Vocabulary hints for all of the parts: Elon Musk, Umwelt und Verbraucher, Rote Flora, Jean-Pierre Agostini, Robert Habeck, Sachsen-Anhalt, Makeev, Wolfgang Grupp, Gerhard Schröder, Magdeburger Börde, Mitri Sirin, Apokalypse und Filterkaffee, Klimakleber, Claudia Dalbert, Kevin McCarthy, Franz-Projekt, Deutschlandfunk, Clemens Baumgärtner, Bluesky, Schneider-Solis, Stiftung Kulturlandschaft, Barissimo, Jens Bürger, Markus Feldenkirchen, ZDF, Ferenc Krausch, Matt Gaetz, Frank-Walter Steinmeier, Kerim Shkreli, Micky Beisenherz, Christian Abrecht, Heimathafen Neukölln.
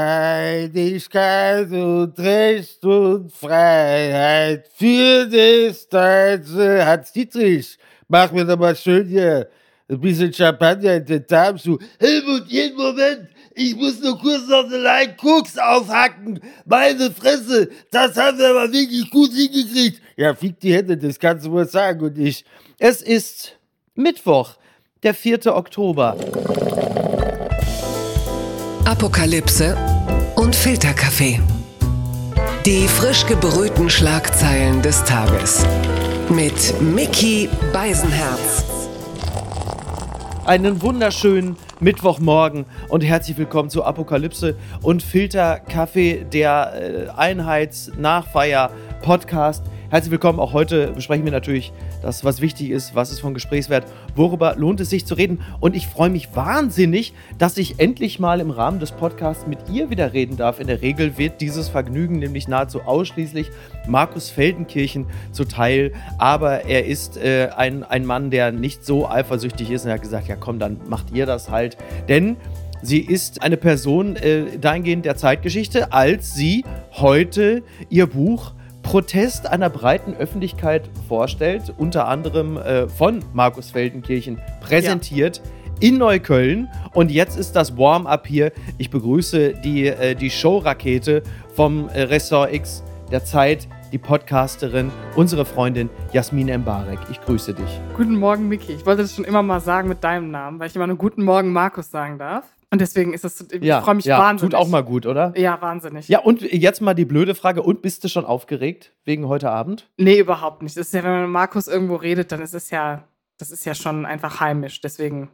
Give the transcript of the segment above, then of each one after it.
Einigkeit und Recht und Freiheit für das deutsche Hans Dietrich. Mach mir doch mal schön hier ein bisschen Champagner in den Darm zu. Helmut, jeden Moment, ich muss nur kurz noch eine Line Koks aufhacken. Meine Fresse, das haben wir aber wirklich gut hingekriegt. Ja, fick die Hände, das kannst du wohl sagen und ich. Es ist Mittwoch, der 4. Oktober. Apokalypse und Filterkaffee. Die frisch gebrühten Schlagzeilen des Tages. Mit Micky Beisenherz. Einen wunderschönen Mittwochmorgen und herzlich willkommen zu Apokalypse und Filterkaffee, der Einheitsnachfeier-Podcast. Herzlich willkommen, auch heute besprechen wir natürlich das, was wichtig ist, was ist von Gesprächswert, worüber lohnt es sich zu reden. Und ich freue mich wahnsinnig, dass ich endlich mal im Rahmen des Podcasts mit ihr wieder reden darf. In der Regel wird dieses Vergnügen nämlich nahezu ausschließlich Markus Feldenkirchen zuteil. Aber er ist ein Mann, der nicht so eifersüchtig ist und er hat gesagt, ja komm, dann macht ihr das halt. Denn sie ist eine Person dahingehend der Zeitgeschichte, als sie heute ihr Buch Protest einer breiten Öffentlichkeit vorstellt, unter anderem von Markus Feldenkirchen präsentiert in Neukölln. Und jetzt ist das Warm-up hier. Ich begrüße die Showrakete vom Ressort X der Zeit, die Podcasterin, unsere Freundin Jasmin M. Barek. Ich grüße dich. Guten Morgen, Micky. Ich wollte das schon immer mal sagen mit deinem Namen, weil ich immer nur Guten Morgen Markus sagen darf. Und deswegen ist das, ich freue mich wahnsinnig. Tut auch mal gut, oder? Ja, wahnsinnig. Ja, und jetzt mal die blöde Frage, und bist du schon aufgeregt wegen heute Abend? Nee, überhaupt nicht. Das ist ja, wenn man mit Markus irgendwo redet, dann ist es ja, das ist ja schon einfach heimisch. Deswegen,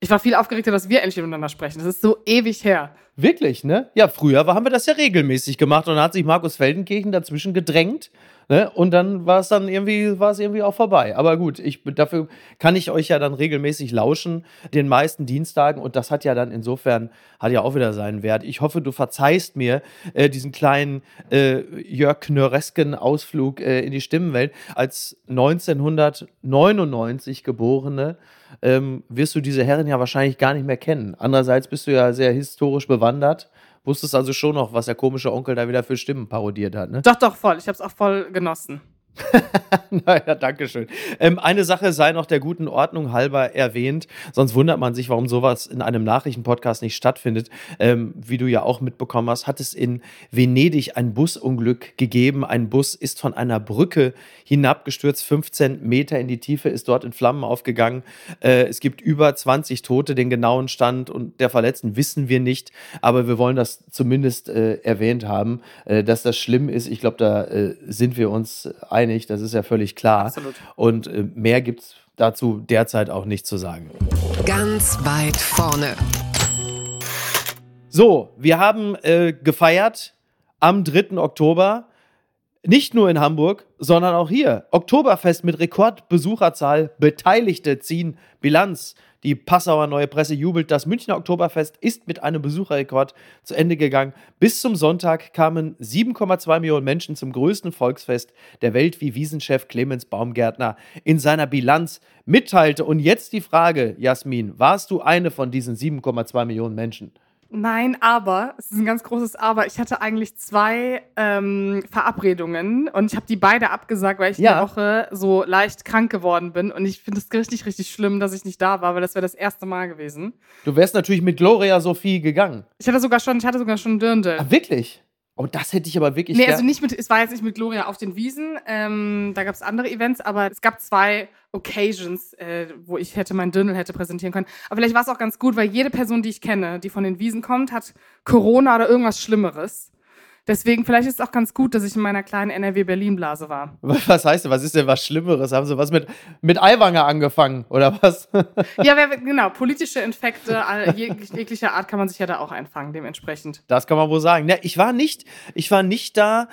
ich war viel aufgeregter, dass wir endlich miteinander sprechen. Das ist so ewig her. Wirklich, ne? Ja, früher haben wir das ja regelmäßig gemacht und dann hat sich Markus Feldenkirchen dazwischen gedrängt. Ne? Und dann war es irgendwie auch vorbei. Aber gut, dafür kann ich euch ja dann regelmäßig lauschen, den meisten Dienstagen. Und das hat ja dann insofern, hat ja auch wieder seinen Wert. Ich hoffe, du verzeihst mir diesen kleinen Jörg-Knörresken Ausflug in die Stimmenwelt. Als 1999 Geborene wirst du diese Herren ja wahrscheinlich gar nicht mehr kennen. Andererseits bist du ja sehr historisch bewandert. Wusstest also schon noch, was der komische Onkel da wieder für Stimmen parodiert hat, ne? Doch, voll. Ich hab's auch voll genossen. Naja, danke schön. Eine Sache sei noch der guten Ordnung halber erwähnt, sonst wundert man sich, warum sowas in einem Nachrichtenpodcast nicht stattfindet. Wie du ja auch mitbekommen hast, hat es in Venedig ein Busunglück gegeben. Ein Bus ist von einer Brücke hinabgestürzt, 15 Meter in die Tiefe, ist dort in Flammen aufgegangen. Es gibt über 20 Tote, den genauen Stand und der Verletzten wissen wir nicht, aber wir wollen das zumindest erwähnt haben, dass das schlimm ist. Ich glaube, da sind wir uns einig, das ist ja völlig klar. Absolut. Und mehr gibt es dazu derzeit auch nicht zu sagen. Ganz weit vorne. So, wir haben gefeiert am 3. Oktober, nicht nur in Hamburg, sondern auch hier. Oktoberfest mit Rekordbesucherzahl, Beteiligte ziehen Bilanz. Die Passauer Neue Presse jubelt. Das Münchner Oktoberfest ist mit einem Besucherrekord zu Ende gegangen. Bis zum Sonntag kamen 7,2 Millionen Menschen zum größten Volksfest der Welt, wie Wiesn-Chef Clemens Baumgärtner in seiner Bilanz mitteilte. Und jetzt die Frage, Jasmin, warst du eine von diesen 7,2 Millionen Menschen? Nein, aber, es ist ein ganz großes Aber, ich hatte eigentlich zwei Verabredungen und ich habe die beide abgesagt, weil ich die Woche so leicht krank geworden bin und ich finde es richtig, richtig schlimm, dass ich nicht da war, weil das wäre das erste Mal gewesen. Du wärst natürlich mit Gloria Sophie gegangen. Ich hatte sogar schon Dirndl. Ah, wirklich? Oh, das hätte ich aber wirklich... Nee, also nicht mit, es war jetzt nicht mit Gloria auf den Wiesen, da gab es andere Events, aber es gab zwei Occasions, wo ich mein Dirndl hätte präsentieren können. Aber vielleicht war es auch ganz gut, weil jede Person, die ich kenne, die von den Wiesen kommt, hat Corona oder irgendwas Schlimmeres. Deswegen, vielleicht ist es auch ganz gut, dass ich in meiner kleinen NRW-Berlin-Blase war. Was heißt denn, was ist denn was Schlimmeres? Haben Sie was mit Aiwanger angefangen, oder was? Ja, genau, politische Infekte jeglicher Art kann man sich ja da auch einfangen, dementsprechend. Das kann man wohl sagen. Ja, ich war nicht da.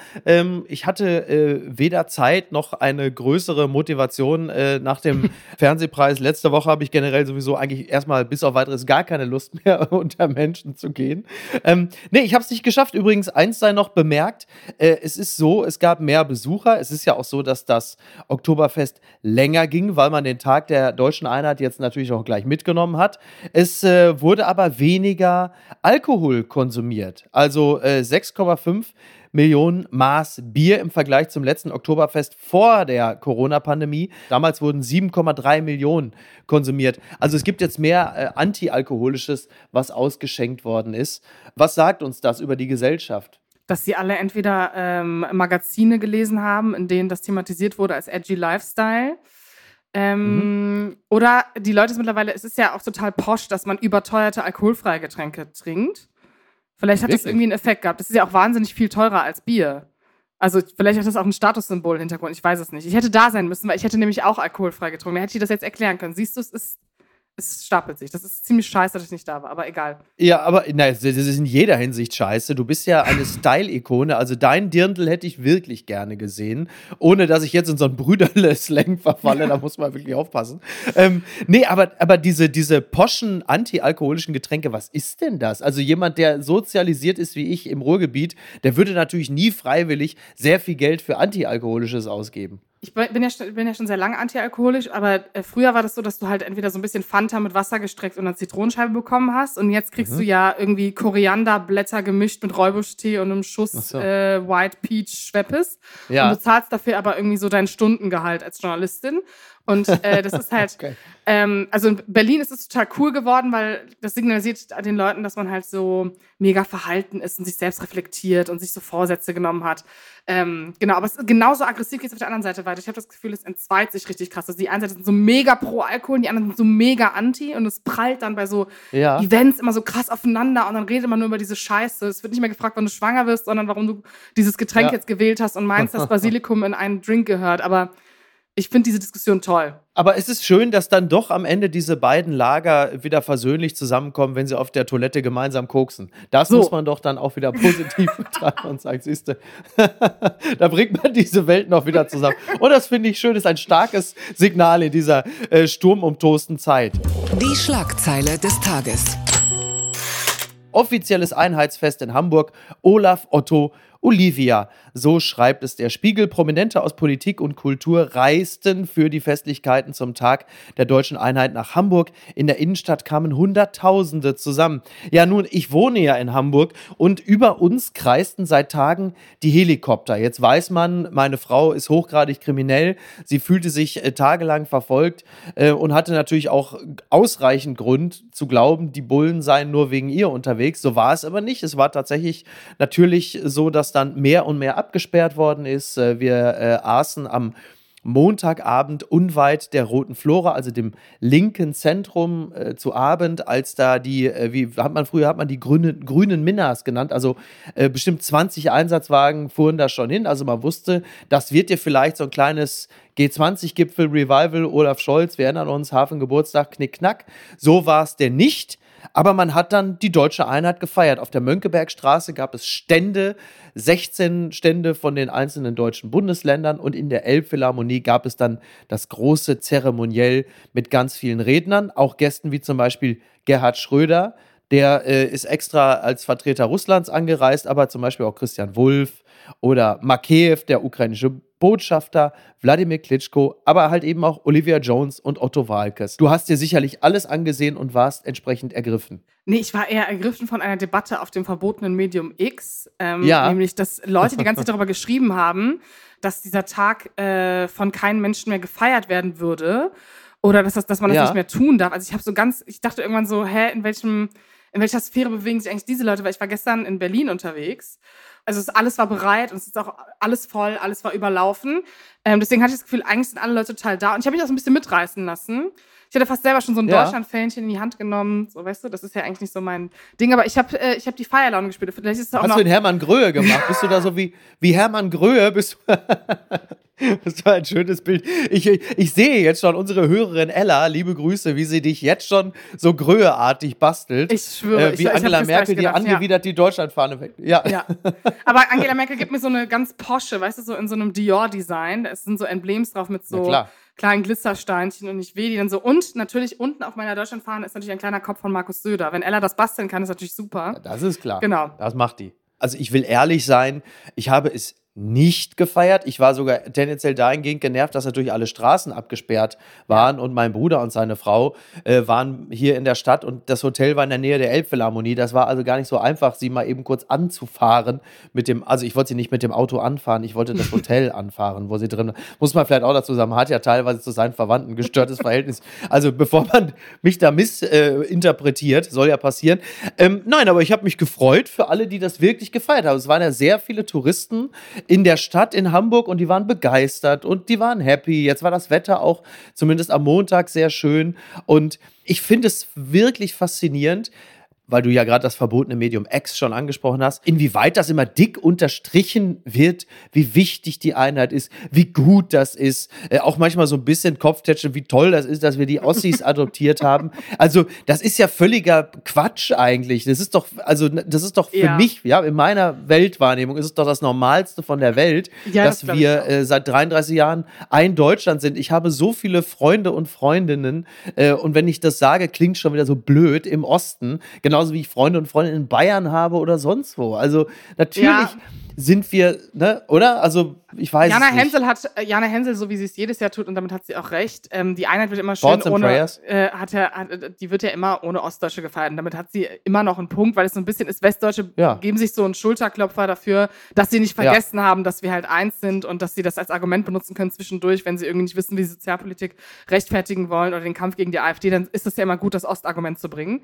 Ich hatte weder Zeit noch eine größere Motivation nach dem Fernsehpreis. Letzte Woche habe ich generell sowieso eigentlich erstmal bis auf weiteres gar keine Lust mehr, unter Menschen zu gehen. Ich habe es nicht geschafft. Übrigens, eins sei noch noch bemerkt, es ist so, es gab mehr Besucher. Es ist ja auch so, dass das Oktoberfest länger ging, weil man den Tag der deutschen Einheit jetzt natürlich auch gleich mitgenommen hat. Es wurde aber weniger Alkohol konsumiert. Also 6,5 Millionen Maß Bier im Vergleich zum letzten Oktoberfest vor der Corona-Pandemie. Damals wurden 7,3 Millionen konsumiert. Also es gibt jetzt mehr Antialkoholisches, was ausgeschenkt worden ist. Was sagt uns das über die Gesellschaft? Dass sie alle entweder Magazine gelesen haben, in denen das thematisiert wurde als edgy Lifestyle. Oder die Leute mittlerweile, es ist ja auch total posch, dass man überteuerte alkoholfreie Getränke trinkt. Vielleicht hat das irgendwie einen Effekt gehabt. Das ist ja auch wahnsinnig viel teurer als Bier. Also vielleicht hat das auch ein Statussymbol im Hintergrund. Ich weiß es nicht. Ich hätte da sein müssen, weil ich hätte nämlich auch alkoholfrei getrunken. Dann hätte ich das jetzt erklären können. Siehst du, es stapelt sich. Das ist ziemlich scheiße, dass ich nicht da war, aber egal. Ja, aber nein, das ist in jeder Hinsicht scheiße. Du bist ja eine Style-Ikone. Also dein Dirndl hätte ich wirklich gerne gesehen. Ohne, dass ich jetzt in so einen Brüderle-Slang verfalle. Da muss man wirklich aufpassen. Aber diese poschen, antialkoholischen Getränke, was ist denn das? Also jemand, der sozialisiert ist wie ich im Ruhrgebiet, der würde natürlich nie freiwillig sehr viel Geld für Antialkoholisches ausgeben. Ich bin ja schon sehr lange antialkoholisch, aber früher war das so, dass du halt entweder so ein bisschen Fanta mit Wasser gestreckt und eine Zitronenscheibe bekommen hast und jetzt kriegst du ja irgendwie Korianderblätter gemischt mit Räubuschtee und einem Schuss White Peach Schweppes und du zahlst dafür aber irgendwie so dein Stundengehalt als Journalistin. Und das ist halt, also in Berlin ist es total cool geworden, weil das signalisiert den Leuten, dass man halt so mega verhalten ist und sich selbst reflektiert und sich so Vorsätze genommen hat. Genau, aber es ist genauso aggressiv, geht es auf der anderen Seite weiter. Ich habe das Gefühl, es entzweit sich richtig krass. Also die einen Seite sind so mega pro Alkohol, die anderen sind so mega anti und es prallt dann bei so Events immer so krass aufeinander und dann redet man nur über diese Scheiße. Es wird nicht mehr gefragt, wann du schwanger bist, sondern warum du dieses Getränk jetzt gewählt hast und meinst, dass Basilikum in einen Drink gehört, aber ich finde diese Diskussion toll. Aber es ist schön, dass dann doch am Ende diese beiden Lager wieder versöhnlich zusammenkommen, wenn sie auf der Toilette gemeinsam koksen. Das muss man doch dann auch wieder positiv betrachten und sagen, siehste, da bringt man diese Welt noch wieder zusammen. Und das finde ich schön, ist ein starkes Signal in dieser sturmumtosten Zeit. Die Schlagzeile des Tages. Offizielles Einheitsfest in Hamburg. Olaf, Otto, Olivia. So schreibt es der Spiegel. Prominente aus Politik und Kultur reisten für die Festlichkeiten zum Tag der Deutschen Einheit nach Hamburg. In der Innenstadt kamen Hunderttausende zusammen. Ja nun, ich wohne ja in Hamburg und über uns kreisten seit Tagen die Helikopter. Jetzt weiß man, meine Frau ist hochgradig kriminell. Sie fühlte sich tagelang verfolgt und hatte natürlich auch ausreichend Grund zu glauben, die Bullen seien nur wegen ihr unterwegs. So war es aber nicht. Es war tatsächlich natürlich so, dass dann mehr und mehr abgesperrt worden ist. Wir aßen am Montagabend unweit der Roten Flora, also dem linken Zentrum, zu Abend, als da die, hat man früher die grünen Minnas genannt, also bestimmt 20 Einsatzwagen fuhren da schon hin, also man wusste, das wird dir vielleicht so ein kleines G20-Gipfel-Revival, Olaf Scholz, wir erinnern uns, Hafengeburtstag, Knick-Knack, so war es denn nicht. Aber man hat dann die Deutsche Einheit gefeiert. Auf der Mönckebergstraße gab es Stände, 16 Stände von den einzelnen deutschen Bundesländern und in der Elbphilharmonie gab es dann das große Zeremoniell mit ganz vielen Rednern, auch Gästen wie zum Beispiel Gerhard Schröder, der ist extra als Vertreter Russlands angereist, aber zum Beispiel auch Christian Wulff oder Makeev, der ukrainische Botschafter, Wladimir Klitschko, aber halt eben auch Olivia Jones und Otto Walkes. Du hast dir sicherlich alles angesehen und warst entsprechend ergriffen. Nee, ich war eher ergriffen von einer Debatte auf dem verbotenen Medium X. Nämlich, dass Leute die ganze Zeit darüber geschrieben haben, dass dieser Tag von keinem Menschen mehr gefeiert werden würde oder dass man das nicht mehr tun darf. Also ich dachte irgendwann so, in welcher Sphäre bewegen sich eigentlich diese Leute? Weil ich war gestern in Berlin unterwegs. Also alles war bereit und es ist auch alles voll, alles war überlaufen. Deswegen hatte ich das Gefühl, eigentlich sind alle Leute total da. Und ich habe mich auch so ein bisschen mitreißen lassen. Ich hatte fast selber schon so ein Deutschland-Fähnchen in die Hand genommen. So, weißt du, das ist ja eigentlich nicht so mein Ding. Aber ich habe die Feierlaune gespielt. Vielleicht ist es auch Hast du den Hermann Gröhe gemacht? Bist du da so wie Hermann Gröhe? Das war ein schönes Bild. Ich sehe jetzt schon unsere Hörerin Ella, liebe Grüße, wie sie dich jetzt schon so Gröhe-artig bastelt. Ich schwöre. Wie Angela Merkel, die angewidert die Deutschlandfahne weg. Ja. Aber Angela Merkel gibt mir so eine ganz Porsche, weißt du, so in so einem Dior-Design. Da sind so Emblems drauf mit so kleinen Glitzersteinchen und ich will die dann so. Und natürlich unten auf meiner Deutschlandfahne ist natürlich ein kleiner Kopf von Markus Söder. Wenn Ella das basteln kann, ist natürlich super. Ja, das ist klar. Genau. Das macht die. Also ich will ehrlich sein, ich habe es nicht gefeiert. Ich war sogar tendenziell dahingehend genervt, dass natürlich alle Straßen abgesperrt waren und mein Bruder und seine Frau waren hier in der Stadt und das Hotel war in der Nähe der Elbphilharmonie. Das war also gar nicht so einfach, sie mal eben kurz anzufahren mit dem, also ich wollte sie nicht mit dem Auto anfahren, ich wollte das Hotel anfahren, wo sie drin war. Muss man vielleicht auch dazu sagen, man hat ja teilweise zu seinen Verwandten gestörtes Verhältnis. Also bevor man mich da missinterpretiert, soll ja passieren. Nein, aber ich habe mich gefreut für alle, die das wirklich gefeiert haben. Es waren ja sehr viele Touristen in der Stadt in Hamburg und die waren begeistert und die waren happy. Jetzt war das Wetter auch zumindest am Montag sehr schön und ich finde es wirklich faszinierend, weil du ja gerade das verbotene Medium X schon angesprochen hast, inwieweit das immer dick unterstrichen wird, wie wichtig die Einheit ist, wie gut das ist, auch manchmal so ein bisschen Kopftätschen, wie toll das ist, dass wir die Ossis adoptiert haben. Also das ist ja völliger Quatsch eigentlich. Das ist doch für mich, ja, in meiner Weltwahrnehmung ist es doch das Normalste von der Welt, ja, dass wir seit 33 Jahren ein Deutschland sind. Ich habe so viele Freunde und Freundinnen und wenn ich das sage, klingt schon wieder so blöd im Osten, genauso wie ich Freunde und Freundinnen in Bayern habe oder sonst wo. Also natürlich sind wir, ne, oder? Also ich weiß Jana es nicht. Jana Hensel, so wie sie es jedes Jahr tut, und damit hat sie auch recht, die Einheit wird immer schön ohne, die wird ja immer ohne Ostdeutsche gefeiert. Und damit hat sie immer noch einen Punkt, weil es so ein bisschen ist, Westdeutsche geben sich so einen Schulterklopfer dafür, dass sie nicht vergessen haben, dass wir halt eins sind und dass sie das als Argument benutzen können zwischendurch, wenn sie irgendwie nicht wissen, wie sie Sozialpolitik rechtfertigen wollen oder den Kampf gegen die AfD, dann ist es ja immer gut, das Ostargument zu bringen.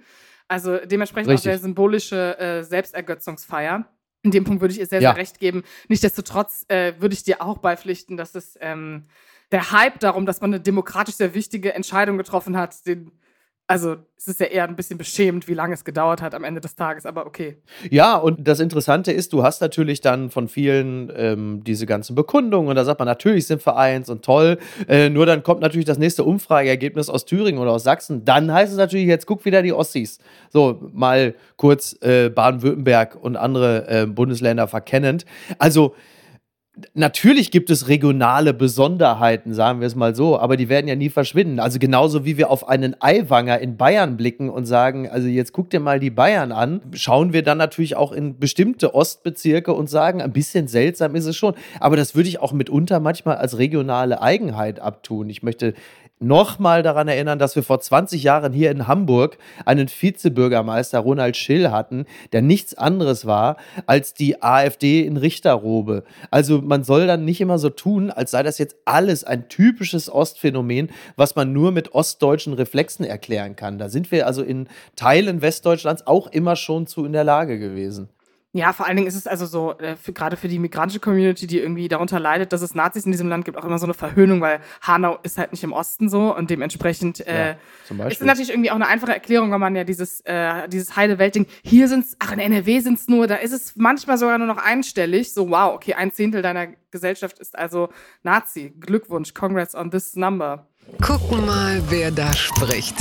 Also dementsprechend richtig. Auch der symbolische Selbstergötzungsfeier. In dem Punkt würde ich ihr sehr, sehr recht geben. Nichtsdestotrotz würde ich dir auch beipflichten, dass es der Hype darum, dass man eine demokratisch sehr wichtige Entscheidung getroffen hat, es ist ja eher ein bisschen beschämend, wie lange es gedauert hat am Ende des Tages, aber okay. Ja, und das Interessante ist, du hast natürlich dann von vielen diese ganzen Bekundungen und da sagt man, natürlich sind wir eins und toll, nur dann kommt natürlich das nächste Umfrageergebnis aus Thüringen oder aus Sachsen, dann heißt es natürlich, jetzt guck wieder die Ossis. So, mal kurz Baden-Württemberg und andere Bundesländer verkennend. Also, natürlich gibt es regionale Besonderheiten, sagen wir es mal so, aber die werden ja nie verschwinden. Also genauso wie wir auf einen Aiwanger in Bayern blicken und sagen, also jetzt guck dir mal die Bayern an, schauen wir dann natürlich auch in bestimmte Ostbezirke und sagen, ein bisschen seltsam ist es schon. Aber das würde ich auch mitunter manchmal als regionale Eigenheit abtun. Ich möchte nochmal daran erinnern, dass wir vor 20 Jahren hier in Hamburg einen Vizebürgermeister Ronald Schill hatten, der nichts anderes war als die AfD in Richterrobe. Also man soll dann nicht immer so tun, als sei das jetzt alles ein typisches Ostphänomen, was man nur mit ostdeutschen Reflexen erklären kann. Da sind wir also in Teilen Westdeutschlands auch immer schon zu in der Lage gewesen. Ja, vor allen Dingen ist es also so, gerade für die migrantische Community, die irgendwie darunter leidet, dass es Nazis in diesem Land gibt, auch immer so eine Verhöhnung, weil Hanau ist halt nicht im Osten so und dementsprechend ist es natürlich irgendwie auch eine einfache Erklärung, weil man ja dieses heile Weltding, hier sind's, ach in NRW sind's nur, da ist es manchmal sogar nur noch einstellig, so wow, okay, 1/10 deiner Gesellschaft ist also Nazi, Glückwunsch, congrats on this number. Gucken mal, wer da spricht.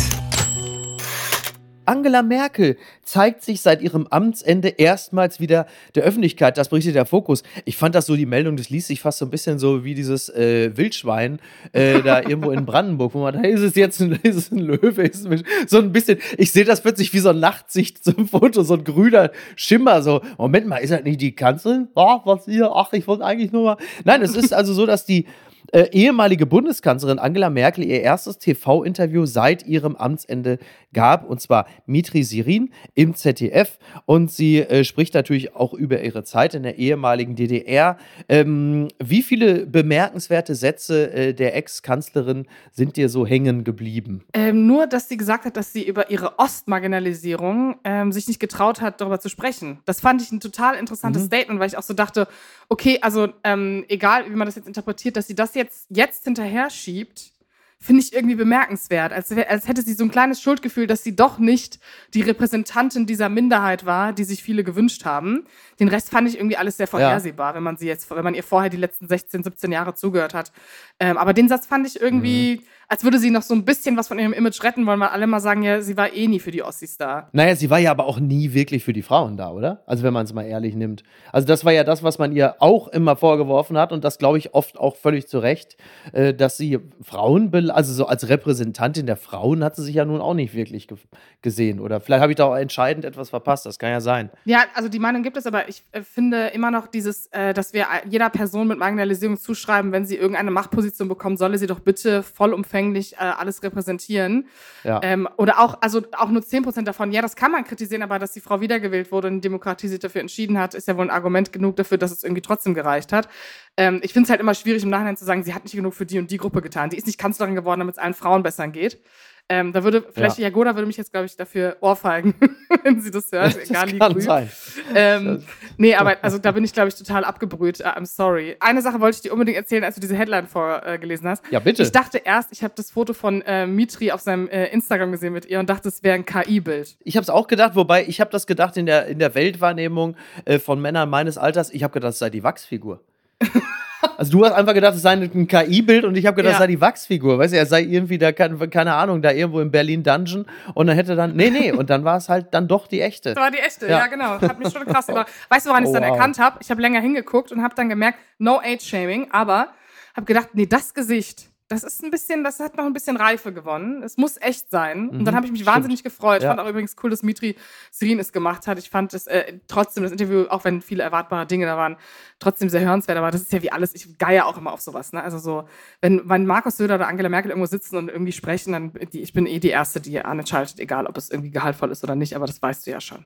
Angela Merkel zeigt sich seit ihrem Amtsende erstmals wieder der Öffentlichkeit. Das berichtet der Fokus. Ich fand das so, die Meldung, das liest sich fast so ein bisschen so wie dieses Wildschwein da irgendwo in Brandenburg, wo man da ist es ein Löwe, ist es so ein bisschen, ich sehe das plötzlich wie so ein Nachtsicht zum Foto, so ein grüner Schimmer, so, Moment mal, ist das nicht die Kanzlerin? Ach, was hier? Ach, ich wollte eigentlich nur mal. Nein, es ist also so, dass die ehemalige Bundeskanzlerin Angela Merkel ihr erstes TV-Interview seit ihrem Amtsende gab, und zwar Mitri Sirin im ZDF, und sie spricht natürlich auch über ihre Zeit in der ehemaligen DDR. Wie viele bemerkenswerte Sätze der Ex-Kanzlerin sind dir so hängen geblieben? Nur, dass sie gesagt hat, dass sie über ihre Ostmarginalisierung sich nicht getraut hat, darüber zu sprechen. Das fand ich ein total interessantes Statement, weil ich auch so dachte, okay, also egal, wie man das jetzt interpretiert, dass sie das jetzt hinterher schiebt, finde ich irgendwie bemerkenswert. Als hätte sie so ein kleines Schuldgefühl, dass sie doch nicht die Repräsentantin dieser Minderheit war, die sich viele gewünscht haben. Den Rest fand ich irgendwie alles sehr vorhersehbar, wenn man ihr vorher die letzten 16, 17 Jahre zugehört hat. Aber den Satz fand ich irgendwie als würde sie noch so ein bisschen was von ihrem Image retten wollen, weil alle mal sagen, ja, sie war eh nie für die Ossis da. Naja, sie war ja aber auch nie wirklich für die Frauen da, oder? Also wenn man es mal ehrlich nimmt. Also das war ja das, was man ihr auch immer vorgeworfen hat und das glaube ich oft auch völlig zu Recht, dass sie Frauen, also so als Repräsentantin der Frauen hat sie sich ja nun auch nicht wirklich gesehen. Oder vielleicht habe ich da auch entscheidend etwas verpasst, das kann ja sein. Ja, also die Meinung gibt es, aber ich finde immer noch dieses, dass wir jeder Person mit Marginalisierung zuschreiben, wenn sie irgendeine Machtposition bekommt, solle sie doch bitte vollumfänglich alles repräsentieren. Ja. Oder auch, also auch nur 10% davon. Ja, das kann man kritisieren, aber dass die Frau wiedergewählt wurde und die Demokratie sich dafür entschieden hat, ist ja wohl ein Argument genug dafür, dass es irgendwie trotzdem gereicht hat. Ich finde es halt immer schwierig, im Nachhinein zu sagen, sie hat nicht genug für die und die Gruppe getan. Die ist nicht Kanzlerin geworden, damit es allen Frauen besser geht. Da würde vielleicht Jagoda würde mich jetzt, glaube ich, dafür ohrfeigen, wenn sie das hört. Das gar kann sein. Nee, aber also da bin ich, glaube ich, total abgebrüht. I'm sorry. Eine Sache wollte ich dir unbedingt erzählen, als du diese Headline vorgelesen hast. Ja, bitte. Ich dachte erst, ich habe das Foto von Mitri auf seinem Instagram gesehen mit ihr und dachte, es wäre ein KI-Bild. Ich habe es auch gedacht, wobei ich habe das gedacht in der Weltwahrnehmung von Männern meines Alters. Ich habe gedacht, es sei die Wachsfigur. Also du hast einfach gedacht, es sei ein KI-Bild und ich habe gedacht, es sei die Wachsfigur, weißt du, er sei irgendwie da, keine Ahnung, da irgendwo in Berlin Dungeon und dann hätte und dann war es halt dann doch die echte. Das war die echte, ja genau, hat mich schon krass über. Weißt du, woran ich es dann erkannt habe? Ich habe länger hingeguckt und habe dann gemerkt, no Age-Shaming, aber habe gedacht, nee, das Gesicht, das ist ein bisschen, das hat noch ein bisschen Reife gewonnen, es muss echt sein und dann habe ich mich wahnsinnig gefreut. Ich fand auch übrigens cool, dass Mitri Sirin es gemacht hat. Ich fand es trotzdem, das Interview, auch wenn viele erwartbare Dinge da waren, trotzdem sehr hörenswert, aber das ist ja wie alles, ich geier auch immer auf sowas, ne? Also so, wenn Markus Söder oder Angela Merkel irgendwo sitzen und irgendwie sprechen, dann ich bin eh die Erste, die anschaltet, egal ob es irgendwie gehaltvoll ist oder nicht, aber das weißt du ja schon.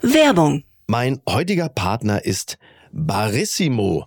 Werbung. Mein heutiger Partner ist Barissimo.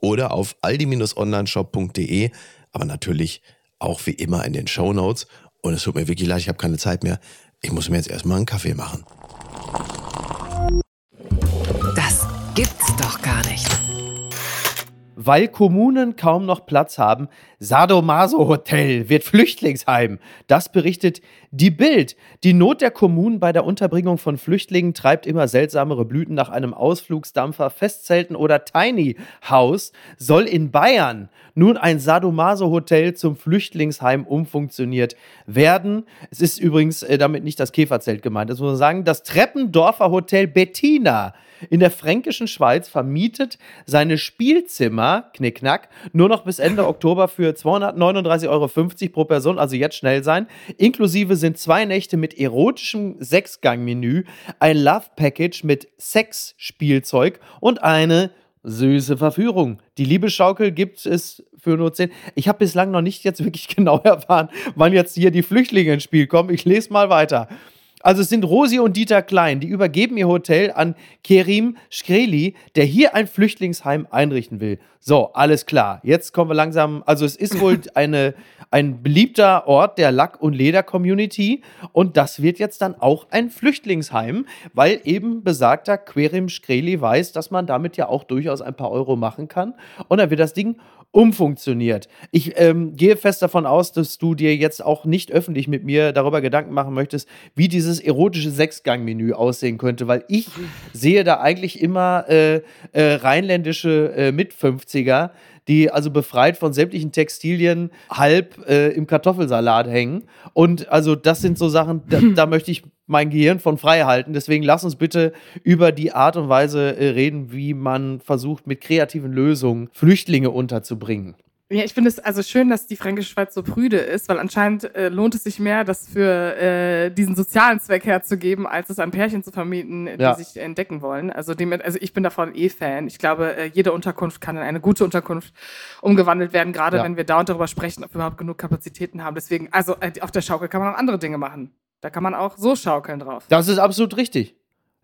oder auf aldi-onlineshop.de, aber natürlich auch wie immer in den Shownotes. Und es tut mir wirklich leid, ich habe keine Zeit mehr. Ich muss mir jetzt erstmal einen Kaffee machen. Das gibt's doch gar nicht. Weil Kommunen kaum noch Platz haben, Sadomaso-Hotel wird Flüchtlingsheim. Das berichtet die Bild. Die Not der Kommunen bei der Unterbringung von Flüchtlingen treibt immer seltsamere Blüten. Nach einem Ausflugsdampfer, Festzelten oder Tiny House soll in Bayern nun ein Sadomaso-Hotel zum Flüchtlingsheim umfunktioniert werden. Es ist übrigens damit nicht das Käferzelt gemeint. Das muss man sagen, das Treppendorfer Hotel Bettina in der fränkischen Schweiz vermietet seine Spielzimmer, knickknack, nur noch bis Ende Oktober für 239,50 € pro Person, also jetzt schnell sein. Inklusive sind 2 Nächte mit erotischem Sechsgang-Menü, ein Love-Package mit Sex-Spielzeug und eine süße Verführung. Die Liebesschaukel gibt es für nur 10. Ich habe bislang noch nicht jetzt wirklich genau erfahren, wann jetzt hier die Flüchtlinge ins Spiel kommen. Ich lese mal weiter. Also es sind Rosi und Dieter Klein, die übergeben ihr Hotel an Kerim Shkreli, der hier ein Flüchtlingsheim einrichten will. So, alles klar. Jetzt kommen wir langsam, also es ist wohl ein beliebter Ort der Lack- und Leder-Community und das wird jetzt dann auch ein Flüchtlingsheim, weil eben besagter Kerim Shkreli weiß, dass man damit ja auch durchaus ein paar Euro machen kann und dann wird das Ding umfunktioniert. Ich gehe fest davon aus, dass du dir jetzt auch nicht öffentlich mit mir darüber Gedanken machen möchtest, wie dieses erotische Sechsgang-Menü aussehen könnte, weil ich sehe da eigentlich immer rheinländische Mit-50 50er, die also befreit von sämtlichen Textilien halb im Kartoffelsalat hängen. Und also das sind so Sachen, da möchte ich mein Gehirn von frei halten. Deswegen lass uns bitte über die Art und Weise reden, wie man versucht, mit kreativen Lösungen Flüchtlinge unterzubringen. Ja, ich finde es also schön, dass die Fränkische Schweiz so prüde ist, weil anscheinend lohnt es sich mehr, das für diesen sozialen Zweck herzugeben, als es an Pärchen zu vermieten, die sich entdecken wollen. Also ich bin davon Fan. Ich glaube, jede Unterkunft kann in eine gute Unterkunft umgewandelt werden, gerade wenn wir dauernd darüber sprechen, ob wir überhaupt genug Kapazitäten haben. Deswegen, also auf der Schaukel kann man auch andere Dinge machen. Da kann man auch so schaukeln drauf. Das ist absolut richtig.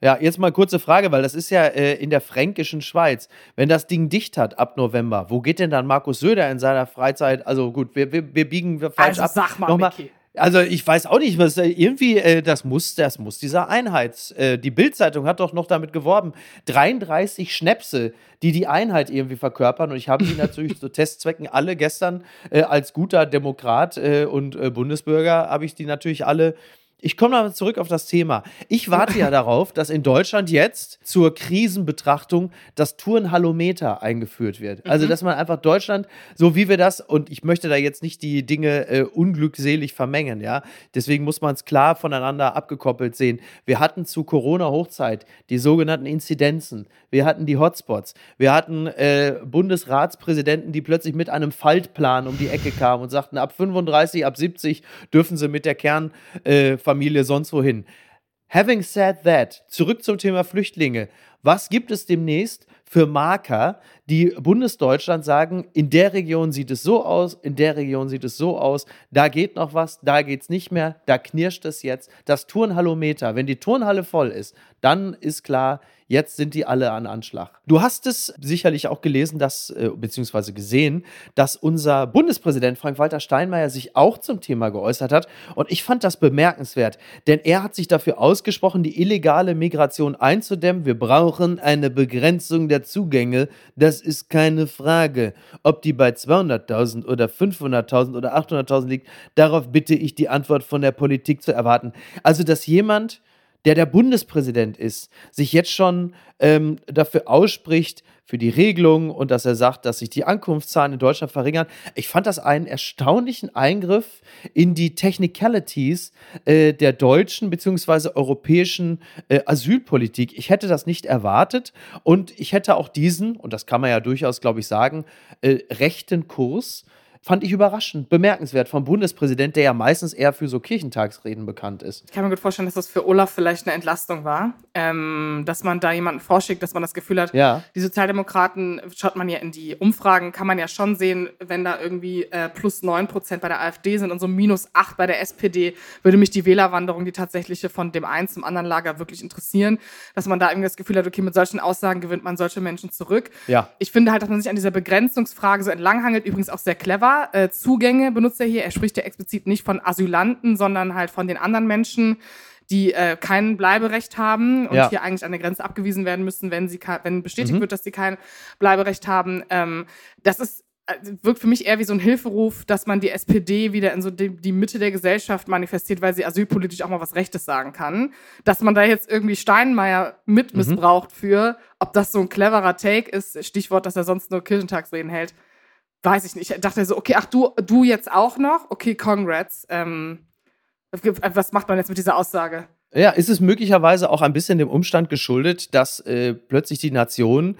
Ja, jetzt mal kurze Frage, weil das ist ja in der Fränkischen Schweiz. Wenn das Ding dicht hat ab November, wo geht denn dann Markus Söder in seiner Freizeit? Also gut, wir biegen falsch ab. Also sag mal, Micky. Also ich weiß auch nicht, was irgendwie, das muss dieser Einheit. Die Bild-Zeitung hat doch noch damit geworben, 33 Schnäpse, die Einheit irgendwie verkörpern. Und ich habe die natürlich zu Testzwecken alle gestern als guter Demokrat und Bundesbürger, habe ich die natürlich alle. Ich komme mal zurück auf das Thema. Ich warte ja darauf, dass in Deutschland jetzt zur Krisenbetrachtung das Turnhallometer eingeführt wird. Also, dass man einfach Deutschland, so wie wir das, und ich möchte da jetzt nicht die Dinge unglückselig vermengen, ja. Deswegen muss man es klar voneinander abgekoppelt sehen. Wir hatten zu Corona-Hochzeit die sogenannten Inzidenzen. Wir hatten die Hotspots. Wir hatten Bundesratspräsidenten, die plötzlich mit einem Faltplan um die Ecke kamen und sagten, ab 35, ab 70 dürfen sie mit der Kernfamilie sonst wohin. Having said that, zurück zum Thema Flüchtlinge. Was gibt es demnächst für Marker, die Bundesdeutschland sagen, in der Region sieht es so aus, in der Region sieht es so aus, da geht noch was, da geht's nicht mehr, da knirscht es jetzt. Das Turnhallometer, wenn die Turnhalle voll ist, dann ist klar, jetzt sind die alle an Anschlag. Du hast es sicherlich auch gelesen, beziehungsweise gesehen, dass unser Bundespräsident Frank-Walter Steinmeier sich auch zum Thema geäußert hat. Und ich fand das bemerkenswert, denn er hat sich dafür ausgesprochen, die illegale Migration einzudämmen. Wir brauchen eine Begrenzung der Zugänge. Das ist keine Frage. Ob die bei 200.000 oder 500.000 oder 800.000 liegt, darauf bitte ich die Antwort von der Politik zu erwarten. Also, dass jemand, der Bundespräsident ist, sich jetzt schon dafür ausspricht, für die Regelung und dass er sagt, dass sich die Ankunftszahlen in Deutschland verringern. Ich fand das einen erstaunlichen Eingriff in die Technicalities der deutschen bzw. europäischen Asylpolitik. Ich hätte das nicht erwartet und ich hätte auch diesen, und das kann man ja durchaus, glaube ich, sagen, rechten Kurs, fand ich überraschend, bemerkenswert vom Bundespräsident, der ja meistens eher für so Kirchentagsreden bekannt ist. Ich kann mir gut vorstellen, dass das für Olaf vielleicht eine Entlastung war, dass man da jemanden vorschickt, dass man das Gefühl hat, die Sozialdemokraten, schaut man ja in die Umfragen, kann man ja schon sehen, wenn da irgendwie plus 9% bei der AfD sind und so minus 8 bei der SPD, würde mich die Wählerwanderung, die tatsächliche von dem einen zum anderen Lager wirklich interessieren, dass man da irgendwie das Gefühl hat, okay, mit solchen Aussagen gewinnt man solche Menschen zurück. Ja. Ich finde halt, dass man sich an dieser Begrenzungsfrage so entlanghangelt, übrigens auch sehr clever. Zugänge benutzt er hier. Er spricht ja explizit nicht von Asylanten, sondern halt von den anderen Menschen, die kein Bleiberecht haben und hier eigentlich an der Grenze abgewiesen werden müssen, wenn bestätigt wird, dass sie kein Bleiberecht haben. Das ist wirkt für mich eher wie so ein Hilferuf, dass man die SPD wieder in so die Mitte der Gesellschaft manifestiert, weil sie asylpolitisch auch mal was Rechtes sagen kann. Dass man da jetzt irgendwie Steinmeier mit missbraucht für, ob das so ein cleverer Take ist, Stichwort, dass er sonst nur Kirchentagsreden hält. Weiß ich nicht. Ich dachte so, okay, ach du jetzt auch noch? Okay, congrats. Was macht man jetzt mit dieser Aussage? Ja, ist es möglicherweise auch ein bisschen dem Umstand geschuldet, dass plötzlich die Nation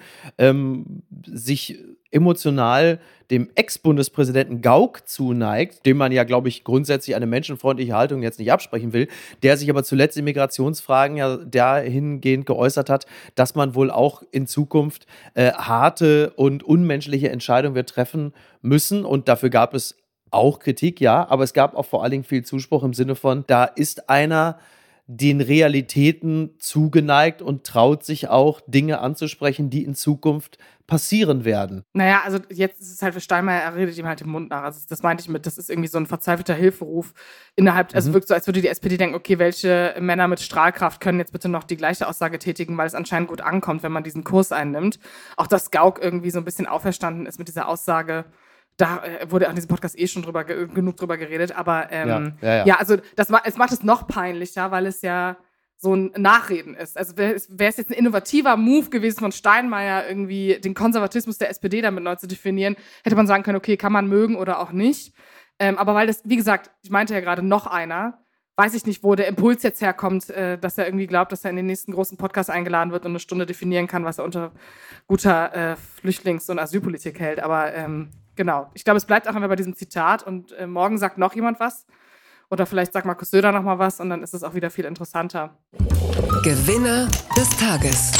sich emotional dem Ex-Bundespräsidenten Gauck zuneigt, dem man ja, glaube ich, grundsätzlich eine menschenfreundliche Haltung jetzt nicht absprechen will, der sich aber zuletzt in Migrationsfragen ja dahingehend geäußert hat, dass man wohl auch in Zukunft harte und unmenschliche Entscheidungen wird treffen müssen. Und dafür gab es auch Kritik, ja, aber es gab auch vor allen Dingen viel Zuspruch im Sinne von, da ist einer den Realitäten zugeneigt und traut sich auch, Dinge anzusprechen, die in Zukunft passieren werden. Naja, also jetzt ist es halt für Steinmeier, er redet ihm halt den Mund nach. Also das meinte ich mit, das ist irgendwie so ein verzweifelter Hilferuf innerhalb, also wirkt so, als würde die SPD denken, okay, welche Männer mit Strahlkraft können jetzt bitte noch die gleiche Aussage tätigen, weil es anscheinend gut ankommt, wenn man diesen Kurs einnimmt. Auch dass Gauck irgendwie so ein bisschen auferstanden ist mit dieser Aussage, da wurde auch in diesem Podcast schon genug drüber geredet, aber also es macht es noch peinlicher, weil es ja so ein Nachreden ist. Also wäre es jetzt ein innovativer Move gewesen von Steinmeier, irgendwie den Konservatismus der SPD damit neu zu definieren, hätte man sagen können, okay, kann man mögen oder auch nicht. Aber weil das, wie gesagt, ich meinte ja gerade noch einer, weiß ich nicht, wo der Impuls jetzt herkommt, dass er irgendwie glaubt, dass er in den nächsten großen Podcast eingeladen wird und eine Stunde definieren kann, was er unter guter Flüchtlings- und Asylpolitik hält. Aber genau, ich glaube, es bleibt auch immer bei diesem Zitat und morgen sagt noch jemand was. Oder vielleicht sagt Markus Söder noch mal was und dann ist es auch wieder viel interessanter. Gewinner des Tages.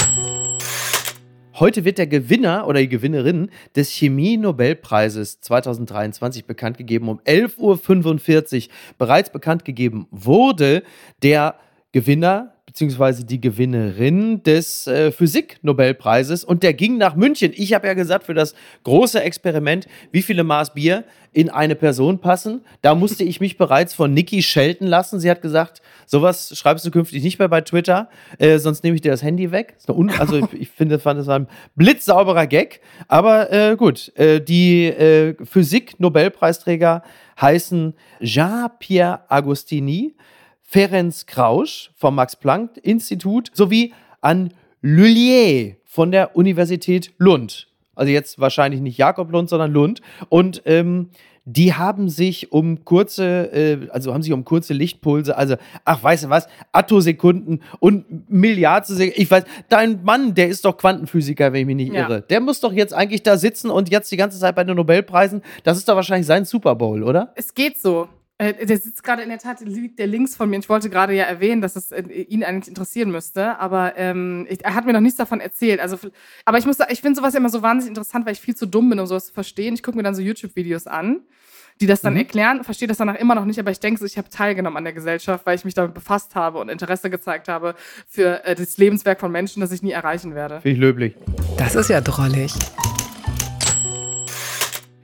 Heute wird der Gewinner oder die Gewinnerin des Chemie-Nobelpreises 2023 bekannt gegeben. Um 11.45 Uhr bereits bekannt gegeben wurde der Gewinner bzw. die Gewinnerin des Physik-Nobelpreises. Und der ging nach München. Ich habe ja gesagt, für das große Experiment, wie viele Maß Bier in eine Person passen. Da musste ich mich bereits von Niki schelten lassen. Sie hat gesagt, sowas schreibst du künftig nicht mehr bei Twitter, sonst nehme ich dir das Handy weg. Ich fand, das war ein blitzsauberer Gag. Aber gut, die Physik-Nobelpreisträger heißen Jean-Pierre Agostini, Ferenc Krausch vom Max-Planck-Institut sowie an Lullier von der Universität Lund. Also jetzt wahrscheinlich nicht Jakob Lund, sondern Lund. Und die haben sich um kurze Lichtpulse, also ach, weißt du was, Attosekunden und Milliardsekunden. Ich weiß, dein Mann, der ist doch Quantenphysiker, wenn ich mich nicht irre. Der muss doch jetzt eigentlich da sitzen und jetzt die ganze Zeit bei den Nobelpreisen. Das ist doch wahrscheinlich sein Super Bowl, oder? Es geht so. Der sitzt gerade in der Tat, liegt der links von mir. Ich wollte gerade ja erwähnen, dass es ihn eigentlich interessieren müsste, aber er hat mir noch nichts davon erzählt. Also, aber ich finde sowas immer so wahnsinnig interessant, weil ich viel zu dumm bin, um sowas zu verstehen. Ich gucke mir dann so YouTube-Videos an, die das dann erklären, verstehe das danach immer noch nicht, aber ich denke, ich habe teilgenommen an der Gesellschaft, weil ich mich damit befasst habe und Interesse gezeigt habe für das Lebenswerk von Menschen, das ich nie erreichen werde. Finde ich löblich. Das ist ja drollig.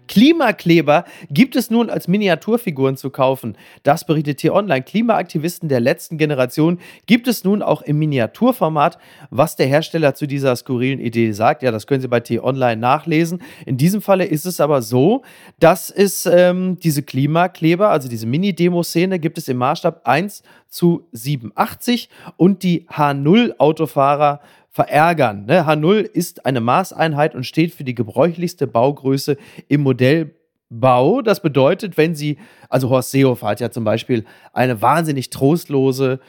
Klimakleber gibt es nun als Miniaturfiguren zu kaufen. Das berichtet hier online. Klimaaktivisten der letzten Generation gibt es nun auch im Miniaturformat. Was der Hersteller zu dieser skurrilen Idee sagt, ja, das können Sie bei T-Online nachlesen. In diesem Falle ist es aber so, dass es diese Klimakleber, also diese Mini-Demo-Szene, gibt es im Maßstab 1:87 und die H0-Autofahrer verärgern. H0 ist eine Maßeinheit und steht für die gebräuchlichste Baugröße im Modellbau. Das bedeutet, wenn Sie, also Horst Seehofer hat ja zum Beispiel eine wahnsinnig trostlose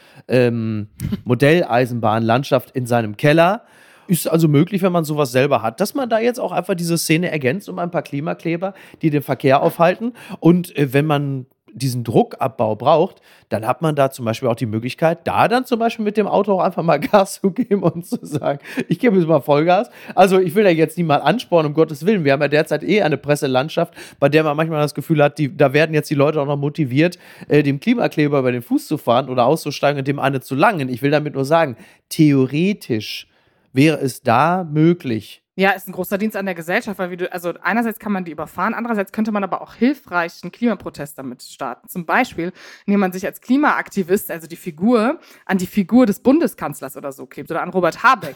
Modelleisenbahnlandschaft in seinem Keller. Ist also möglich, wenn man sowas selber hat, dass man da jetzt auch einfach diese Szene ergänzt um ein paar Klimakleber, die den Verkehr aufhalten. Und wenn man diesen Druckabbau braucht, dann hat man da zum Beispiel auch die Möglichkeit, da dann zum Beispiel mit dem Auto auch einfach mal Gas zu geben und zu sagen, ich gebe jetzt mal Vollgas. Also ich will ja jetzt niemand anspornen, um Gottes Willen. Wir haben ja derzeit eine Presselandschaft, bei der man manchmal das Gefühl hat, da werden jetzt die Leute auch noch motiviert, dem Klimakleber über den Fuß zu fahren oder auszusteigen und dem eine zu langen. Ich will damit nur sagen, theoretisch wäre es da möglich. Ja, ist ein großer Dienst an der Gesellschaft, weil einerseits kann man die überfahren, andererseits könnte man aber auch hilfreich einen Klimaprotest damit starten. Zum Beispiel, indem man sich als Klimaaktivist, also die Figur, an die Figur des Bundeskanzlers oder so klebt oder an Robert Habeck,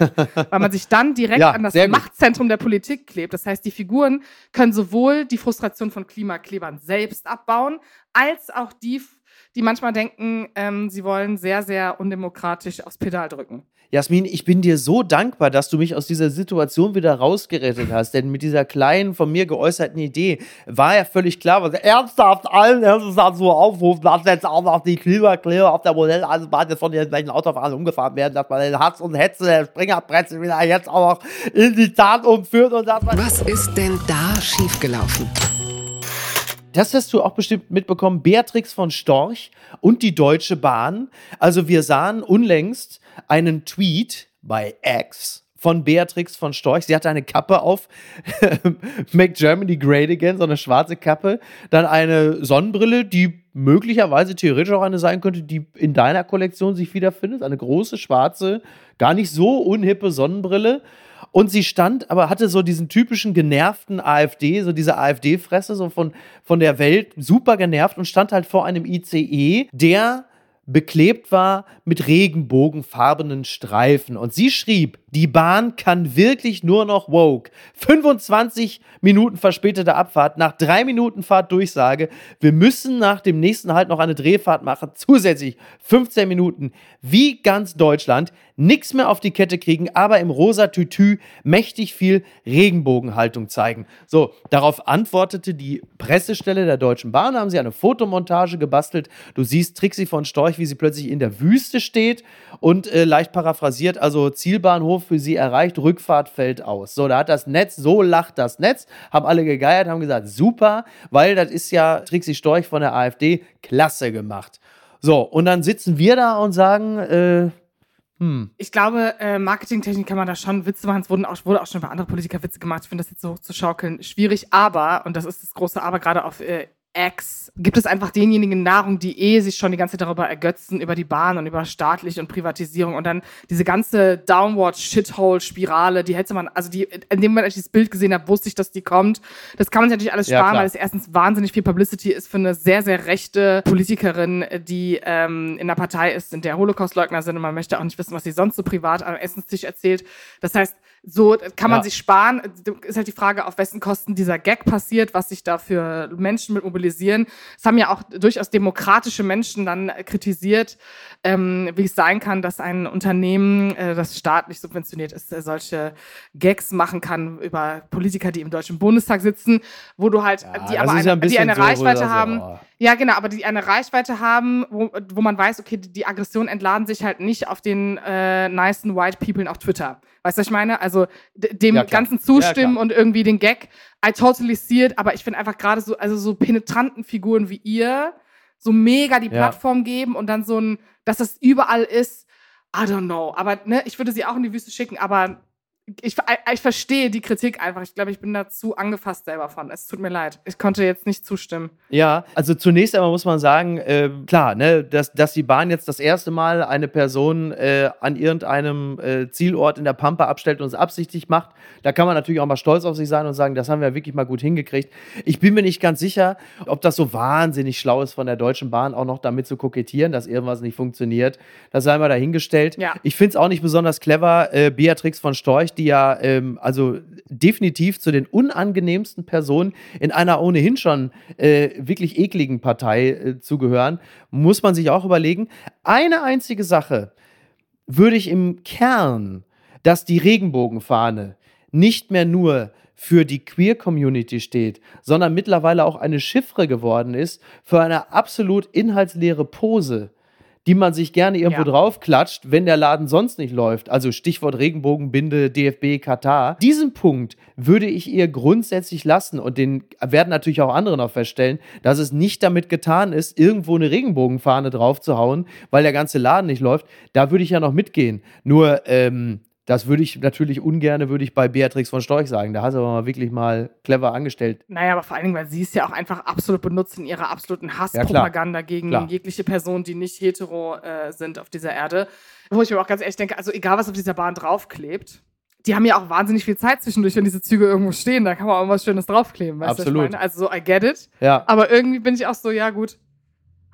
weil man sich dann direkt an das Machtzentrum der Politik klebt. Das heißt, die Figuren können sowohl die Frustration von Klimaklebern selbst abbauen, als auch die manchmal denken, sie wollen sehr, sehr undemokratisch aufs Pedal drücken. Jasmin, ich bin dir so dankbar, dass du mich aus dieser Situation wieder rausgerettet hast. Denn mit dieser kleinen, von mir geäußerten Idee war ja völlig klar, was ernsthaft allen Ernstes so aufrufen, dass jetzt auch noch die Klimakleber auf der Modelleisenbahn jetzt von den gleichen Autofahrern umgefahren werden, dass man den Hass und Hetze der Springerpresse wieder jetzt auch noch in die Tat umführt. Und dass man Was ist denn da schiefgelaufen? Das hast du auch bestimmt mitbekommen, Beatrix von Storch und die Deutsche Bahn. Also wir sahen unlängst einen Tweet bei X von Beatrix von Storch. Sie hatte eine Kappe auf, Make Germany Great Again, so eine schwarze Kappe. Dann eine Sonnenbrille, die möglicherweise theoretisch auch eine sein könnte, die in deiner Kollektion sich wiederfindet. Eine große, schwarze, gar nicht so unhippe Sonnenbrille. Und sie stand, aber hatte so diesen typischen genervten AfD, so diese AfD-Fresse, so von der Welt, super genervt und stand halt vor einem ICE, der beklebt war mit regenbogenfarbenen Streifen. Und sie schrieb, die Bahn kann wirklich nur noch woke. 25 Minuten verspätete Abfahrt, nach 3 Minuten Fahrtdurchsage. Wir müssen nach dem nächsten Halt noch eine Drehfahrt machen. Zusätzlich 15 Minuten, wie ganz Deutschland, nichts mehr auf die Kette kriegen, aber im rosa Tütü mächtig viel Regenbogenhaltung zeigen. So, darauf antwortete die Pressestelle der Deutschen Bahn, haben sie eine Fotomontage gebastelt. Du siehst Trixi von Storch, wie sie plötzlich in der Wüste steht und leicht paraphrasiert, also Zielbahnhof für sie erreicht, Rückfahrt fällt aus. So, da hat das Netz, so lacht das Netz, haben alle gegeiert, haben gesagt, super, weil das ist ja Trixi Storch von der AfD, klasse gemacht. So, und dann sitzen wir da und sagen, Ich glaube, Marketingtechnik kann man da schon Witze machen. Es wurde auch schon bei anderen Politikern Witze gemacht. Ich finde das jetzt so hoch zu schaukeln schwierig. Aber, und das ist das große Aber, gerade auf X, gibt es einfach denjenigen Nahrung, die sich schon die ganze Zeit darüber ergötzen, über die Bahn und über staatliche und Privatisierung. Und dann diese ganze Downward-Shithole-Spirale, die hätte man, also die, in dem Moment, als ich das Bild gesehen habe, wusste ich, dass die kommt. Das kann man sich natürlich alles sparen, weil es erstens wahnsinnig viel Publicity ist für eine sehr, sehr rechte Politikerin, die in einer Partei ist, in der Holocaustleugner sind und man möchte auch nicht wissen, was sie sonst so privat am Essenstisch erzählt. Das heißt, so kann man sich sparen. Ist halt die Frage, auf wessen Kosten dieser Gag passiert, was sich da für Menschen mit mobilisieren. Es haben ja auch durchaus demokratische Menschen dann kritisiert, wie es sein kann, dass ein Unternehmen, das staatlich subventioniert ist, solche Gags machen kann über Politiker, die im Deutschen Bundestag sitzen, wo du halt, die eine Reichweite haben. Ja, genau, aber die eine Reichweite haben, wo man weiß, okay, die Aggressionen entladen sich halt nicht auf den nicen White People auf Twitter. Weißt du, was ich meine? Also dem Ganzen zustimmen und irgendwie den Gag, I totally see it, aber ich finde einfach gerade so, also so penetranten Figuren wie ihr, so mega die Plattform geben und dann so ein, dass das überall ist, I don't know. Aber ne, ich würde sie auch in die Wüste schicken, aber ich verstehe die Kritik einfach. Ich glaube, ich bin da zu angefasst selber von. Es tut mir leid. Ich konnte jetzt nicht zustimmen. Ja, also zunächst einmal muss man sagen, klar, ne, dass die Bahn jetzt das erste Mal eine Person an irgendeinem Zielort in der Pampa abstellt und es absichtlich macht, da kann man natürlich auch mal stolz auf sich sein und sagen, das haben wir wirklich mal gut hingekriegt. Ich bin mir nicht ganz sicher, ob das so wahnsinnig schlau ist von der Deutschen Bahn, auch noch damit zu kokettieren, dass irgendwas nicht funktioniert. Das sei mal dahingestellt. Ja. Ich finde es auch nicht besonders clever. Beatrix von Storch, die ja also definitiv zu den unangenehmsten Personen in einer ohnehin schon wirklich ekligen Partei zugehören, muss man sich auch überlegen. Eine einzige Sache würde ich im Kern, dass die Regenbogenfahne nicht mehr nur für die Queer-Community steht, sondern mittlerweile auch eine Chiffre geworden ist für eine absolut inhaltsleere Pose, die man sich gerne irgendwo draufklatscht, wenn der Laden sonst nicht läuft. Also Stichwort Regenbogenbinde, DFB, Katar. Diesen Punkt würde ich ihr grundsätzlich lassen und den werden natürlich auch andere noch feststellen, dass es nicht damit getan ist, irgendwo eine Regenbogenfahne draufzuhauen, weil der ganze Laden nicht läuft. Da würde ich ja noch mitgehen. Nur, das würde ich natürlich ungern bei Beatrix von Storch sagen. Da hast du aber mal wirklich mal clever angestellt. Naja, aber vor allem, weil sie es ja auch einfach absolut benutzt in ihrer absoluten Hasspropaganda gegen jegliche Personen, die nicht hetero sind auf dieser Erde. Wo ich mir auch ganz ehrlich denke, also egal, was auf dieser Bahn draufklebt, die haben ja auch wahnsinnig viel Zeit zwischendurch, wenn diese Züge irgendwo stehen. Da kann man auch was Schönes draufkleben, weißt du, was ich meine? Also so, I get it. Ja. Aber irgendwie bin ich auch so, ja gut.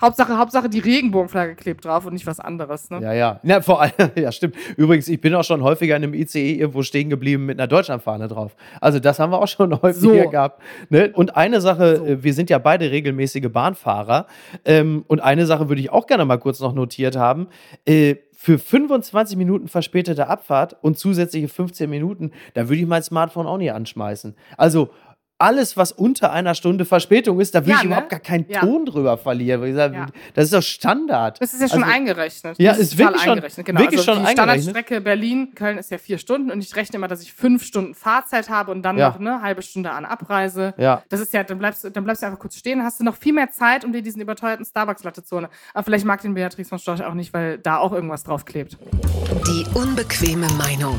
Hauptsache, die Regenbogenflagge klebt drauf und nicht was anderes, ne? Ja. Na, vor allem, ja, stimmt. Übrigens, ich bin auch schon häufiger in einem ICE irgendwo stehen geblieben mit einer Deutschlandfahne drauf. Also, das haben wir auch schon häufiger gehabt. Ne? Und eine Sache, wir sind ja beide regelmäßige Bahnfahrer. Und eine Sache würde ich auch gerne mal kurz noch notiert haben. Für 25 Minuten verspätete Abfahrt und zusätzliche 15 Minuten, da würde ich mein Smartphone auch nicht anschmeißen. Also, alles, was unter einer Stunde Verspätung ist, da will ich überhaupt gar keinen Ton drüber verlieren. Weil ich sage, das ist doch Standard. Das ist ja schon eingerechnet. Ja, ist wirklich schon eingerechnet. Genau. Wirklich also schon die eingerechnet. Standardstrecke Berlin-Köln ist ja 4 Stunden und ich rechne immer, dass ich 5 Stunden Fahrzeit habe und dann noch eine halbe Stunde an Abreise. Ja. Das ist ja, dann bleibst du einfach kurz stehen, hast du noch viel mehr Zeit, um dir diesen überteuerten Starbucks-Latte zu holen. Aber vielleicht mag den Beatrix von Storch auch nicht, weil da auch irgendwas draufklebt. Die unbequeme Meinung.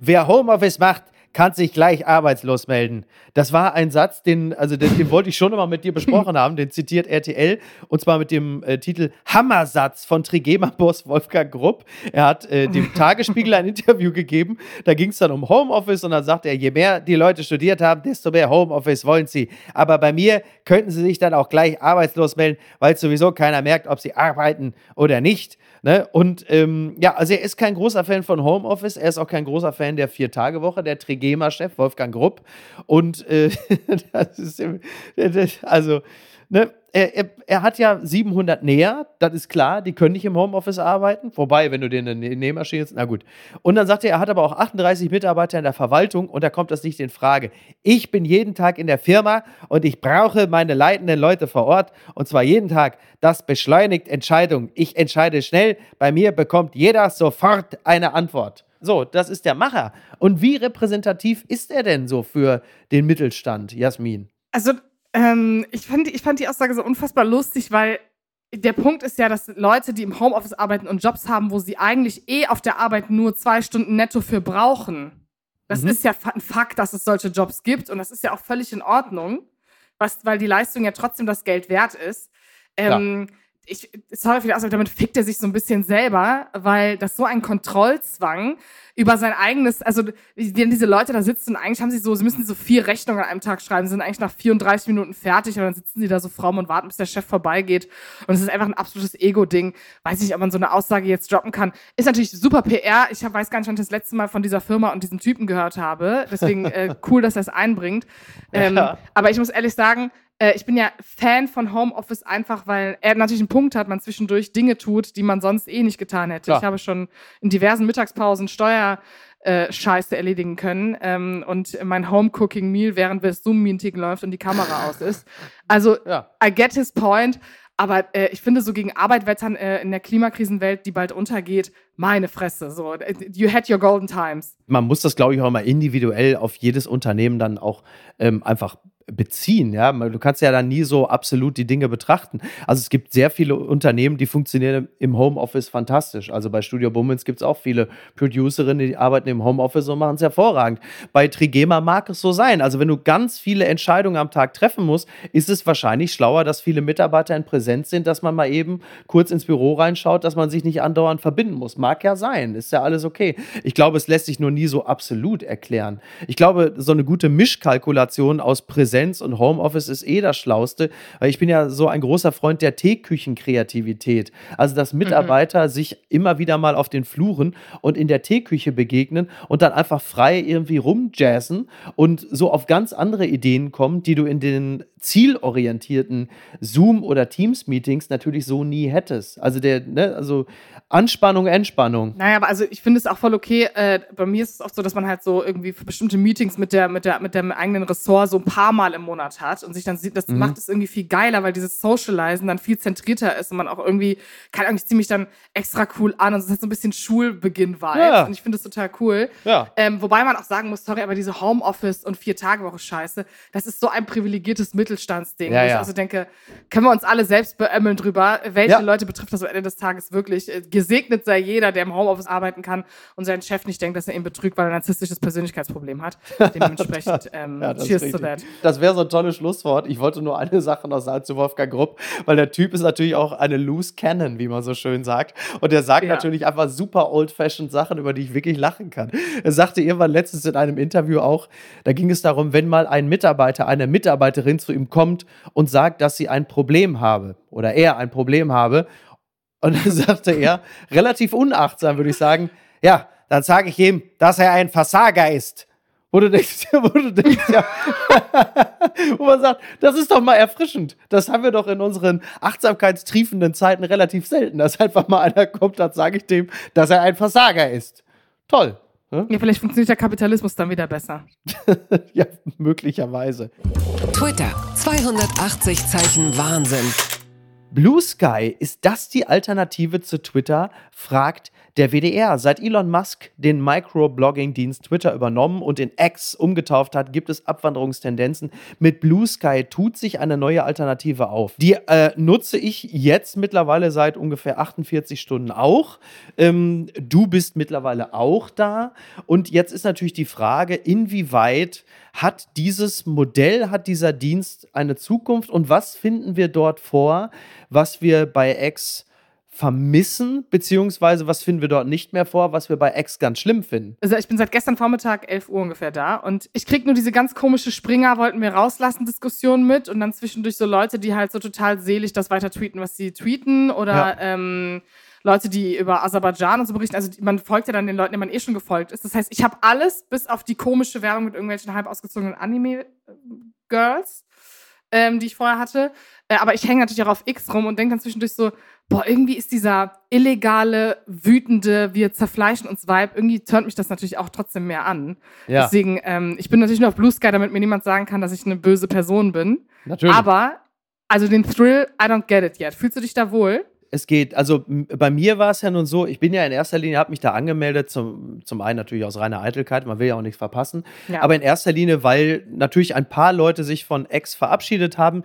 Wer Homeoffice macht, kannst dich gleich arbeitslos melden. Das war ein Satz, den wollte ich schon immer mit dir besprochen haben, den zitiert RTL, und zwar mit dem Titel Hammersatz von Trigema-Boss Wolfgang Grupp. Er hat dem Tagesspiegel ein Interview gegeben, da ging es dann um Homeoffice und dann sagt er, je mehr die Leute studiert haben, desto mehr Homeoffice wollen sie. Aber bei mir könnten sie sich dann auch gleich arbeitslos melden, weil sowieso keiner merkt, ob sie arbeiten oder nicht. Ne? Und also er ist kein großer Fan von Homeoffice, er ist auch kein großer Fan der 4-Tage-Woche, der Trigema-Chef Wolfgang Grupp. Und das ist, also, ne, er hat ja 700 Näher, das ist klar, die können nicht im Homeoffice arbeiten, wobei, wenn du dir eine Nähmaschine jetzt, na gut. Und dann sagt er hat aber auch 38 Mitarbeiter in der Verwaltung und da kommt das nicht in Frage. Ich bin jeden Tag in der Firma und ich brauche meine leitenden Leute vor Ort und zwar jeden Tag. Das beschleunigt Entscheidungen. Ich entscheide schnell, bei mir bekommt jeder sofort eine Antwort. So, das ist der Macher. Und wie repräsentativ ist er denn so für den Mittelstand, Jasmin? Also, ich fand die Aussage so unfassbar lustig, weil der Punkt ist ja, dass Leute, die im Homeoffice arbeiten und Jobs haben, wo sie eigentlich auf der Arbeit nur 2 Stunden netto für brauchen, das ist ja ein Fakt, dass es solche Jobs gibt und das ist ja auch völlig in Ordnung, weil die Leistung ja trotzdem das Geld wert ist. Sorry für die Aussage, damit fickt er sich so ein bisschen selber, weil das so ein Kontrollzwang über sein eigenes, also diese Leute da sitzen und eigentlich haben sie müssen so 4 Rechnungen an einem Tag schreiben, sind eigentlich nach 34 Minuten fertig und dann sitzen sie da so fromm und warten, bis der Chef vorbeigeht und es ist einfach ein absolutes Ego-Ding. Weiß nicht, ob man so eine Aussage jetzt droppen kann. Ist natürlich super PR, ich weiß gar nicht, wann ich das letzte Mal von dieser Firma und diesem Typen gehört habe, deswegen cool, dass er es einbringt. Aber ich muss ehrlich sagen, ich bin ja Fan von Homeoffice einfach, weil er natürlich einen Punkt hat, man zwischendurch Dinge tut, die man sonst nicht getan hätte. Klar. Ich habe schon in diversen Mittagspausen Steuerscheiße erledigen können und mein Home-Cooking-Meal, während das Zoom-Meeting läuft und die Kamera aus ist. Also, ja. I get his point, aber ich finde so gegen Arbeit wettern in der Klimakrisenwelt, die bald untergeht, meine Fresse, so, you had your golden times. Man muss das, glaube ich, auch mal individuell auf jedes Unternehmen dann auch einfach beziehen, ja. Du kannst ja dann nie so absolut die Dinge betrachten. Also es gibt sehr viele Unternehmen, die funktionieren im Homeoffice fantastisch. Also bei Studio Bummens gibt es auch viele Producerinnen, die arbeiten im Homeoffice und machen es hervorragend. Bei Trigema mag es so sein. Also wenn du ganz viele Entscheidungen am Tag treffen musst, ist es wahrscheinlich schlauer, dass viele Mitarbeiter in Präsenz sind, dass man mal eben kurz ins Büro reinschaut, dass man sich nicht andauernd verbinden muss. Mag ja sein, ist ja alles okay. Ich glaube, es lässt sich nur nie so absolut erklären. Ich glaube, so eine gute Mischkalkulation aus Präsenz und Homeoffice ist das Schlauste, weil ich bin ja so ein großer Freund der Teeküchenkreativität. Also, dass Mitarbeiter sich immer wieder mal auf den Fluren und in der Teeküche begegnen und dann einfach frei irgendwie rumjazzen und so auf ganz andere Ideen kommen, die du in den zielorientierten Zoom- oder Teams-Meetings natürlich so nie hättest. Also, Anspannung, Entspannung. Naja, aber also ich finde es auch voll okay. Bei mir ist es oft so, dass man halt so irgendwie für bestimmte Meetings mit dem eigenen Ressort so ein paar Mal im Monat hat und sich dann sieht, das macht es irgendwie viel geiler, weil dieses Socializen dann viel zentrierter ist und man auch irgendwie, keine Ahnung, ich ziehe mich dann extra cool an und es hat so ein bisschen Schulbeginn-Vibes und ich finde das total cool. Ja. Wobei man auch sagen muss, sorry, aber diese Homeoffice und 4-Tage-Woche-Scheiße, das ist so ein privilegiertes Mittelstandsding. Ja, wo ich also denke, können wir uns alle selbst beömmeln drüber, welche Leute betrifft das am Ende des Tages wirklich. Gesegnet sei jeder, der im Homeoffice arbeiten kann und seinen Chef nicht denkt, dass er ihn betrügt, weil er ein narzisstisches Persönlichkeitsproblem hat. Dementsprechend cheers to that. Das wäre so ein tolles Schlusswort. Ich wollte nur eine Sache noch sagen zu Wolfgang Grupp, weil der Typ ist natürlich auch eine loose cannon, wie man so schön sagt. Und der sagt natürlich einfach super old-fashioned Sachen, über die ich wirklich lachen kann. Er sagte irgendwann letztens in einem Interview auch, da ging es darum, wenn mal ein Mitarbeiter, eine Mitarbeiterin zu ihm kommt und sagt, dass sie ein Problem habe oder er ein Problem habe. Und dann sagte er, relativ unachtsam würde ich sagen, ja, dann sage ich ihm, dass er ein Versager ist. Wo du denkst, ja. Wo man sagt, das ist doch mal erfrischend. Das haben wir doch in unseren achtsamkeitstriefenden Zeiten relativ selten, dass einfach mal einer kommt, dann sage ich dem, dass er ein Versager ist. Toll. Ne? Ja, vielleicht funktioniert der Kapitalismus dann wieder besser. Ja, möglicherweise. Twitter, 280 Zeichen Wahnsinn. Bluesky, ist das die Alternative zu Twitter, fragt der WDR. Seit Elon Musk den Microblogging-Dienst Twitter übernommen und in X umgetauft hat, gibt es Abwanderungstendenzen. Mit Bluesky tut sich eine neue Alternative auf. Die nutze ich jetzt mittlerweile seit ungefähr 48 Stunden auch. Du bist mittlerweile auch da. Und jetzt ist natürlich die Frage, inwieweit hat dieses Modell, hat dieser Dienst eine Zukunft und was finden wir dort vor, was wir bei X vermissen, beziehungsweise was finden wir dort nicht mehr vor, was wir bei X ganz schlimm finden? Also ich bin seit gestern Vormittag 11 Uhr ungefähr da und ich kriege nur diese ganz komische Springer wollten wir rauslassen Diskussion mit und dann zwischendurch so Leute, die halt so total selig das weiter tweeten, was sie tweeten oder ja. Leute, die über Aserbaidschan und so berichten, also man folgt ja dann den Leuten, denen man eh schon gefolgt ist. Das heißt, ich habe alles, bis auf die komische Werbung mit irgendwelchen halb ausgezogenen Anime-Girls, die ich vorher hatte. Aber ich hänge natürlich auch auf X rum und denke dann zwischendurch so, boah, irgendwie ist dieser illegale, wütende, wir zerfleischen uns Vibe, irgendwie turnt mich das natürlich auch trotzdem mehr an. Ja. Deswegen, ich bin natürlich nur auf Blue Sky, damit mir niemand sagen kann, dass ich eine böse Person bin. Natürlich. Aber, also den Thrill, I don't get it yet. Fühlst du dich da wohl? Es geht, also bei mir war es ja nun so, ich bin ja in erster Linie, habe mich da angemeldet, zum einen natürlich aus reiner Eitelkeit, man will ja auch nichts verpassen, ja. Aber in erster Linie, weil natürlich ein paar Leute sich von X verabschiedet haben,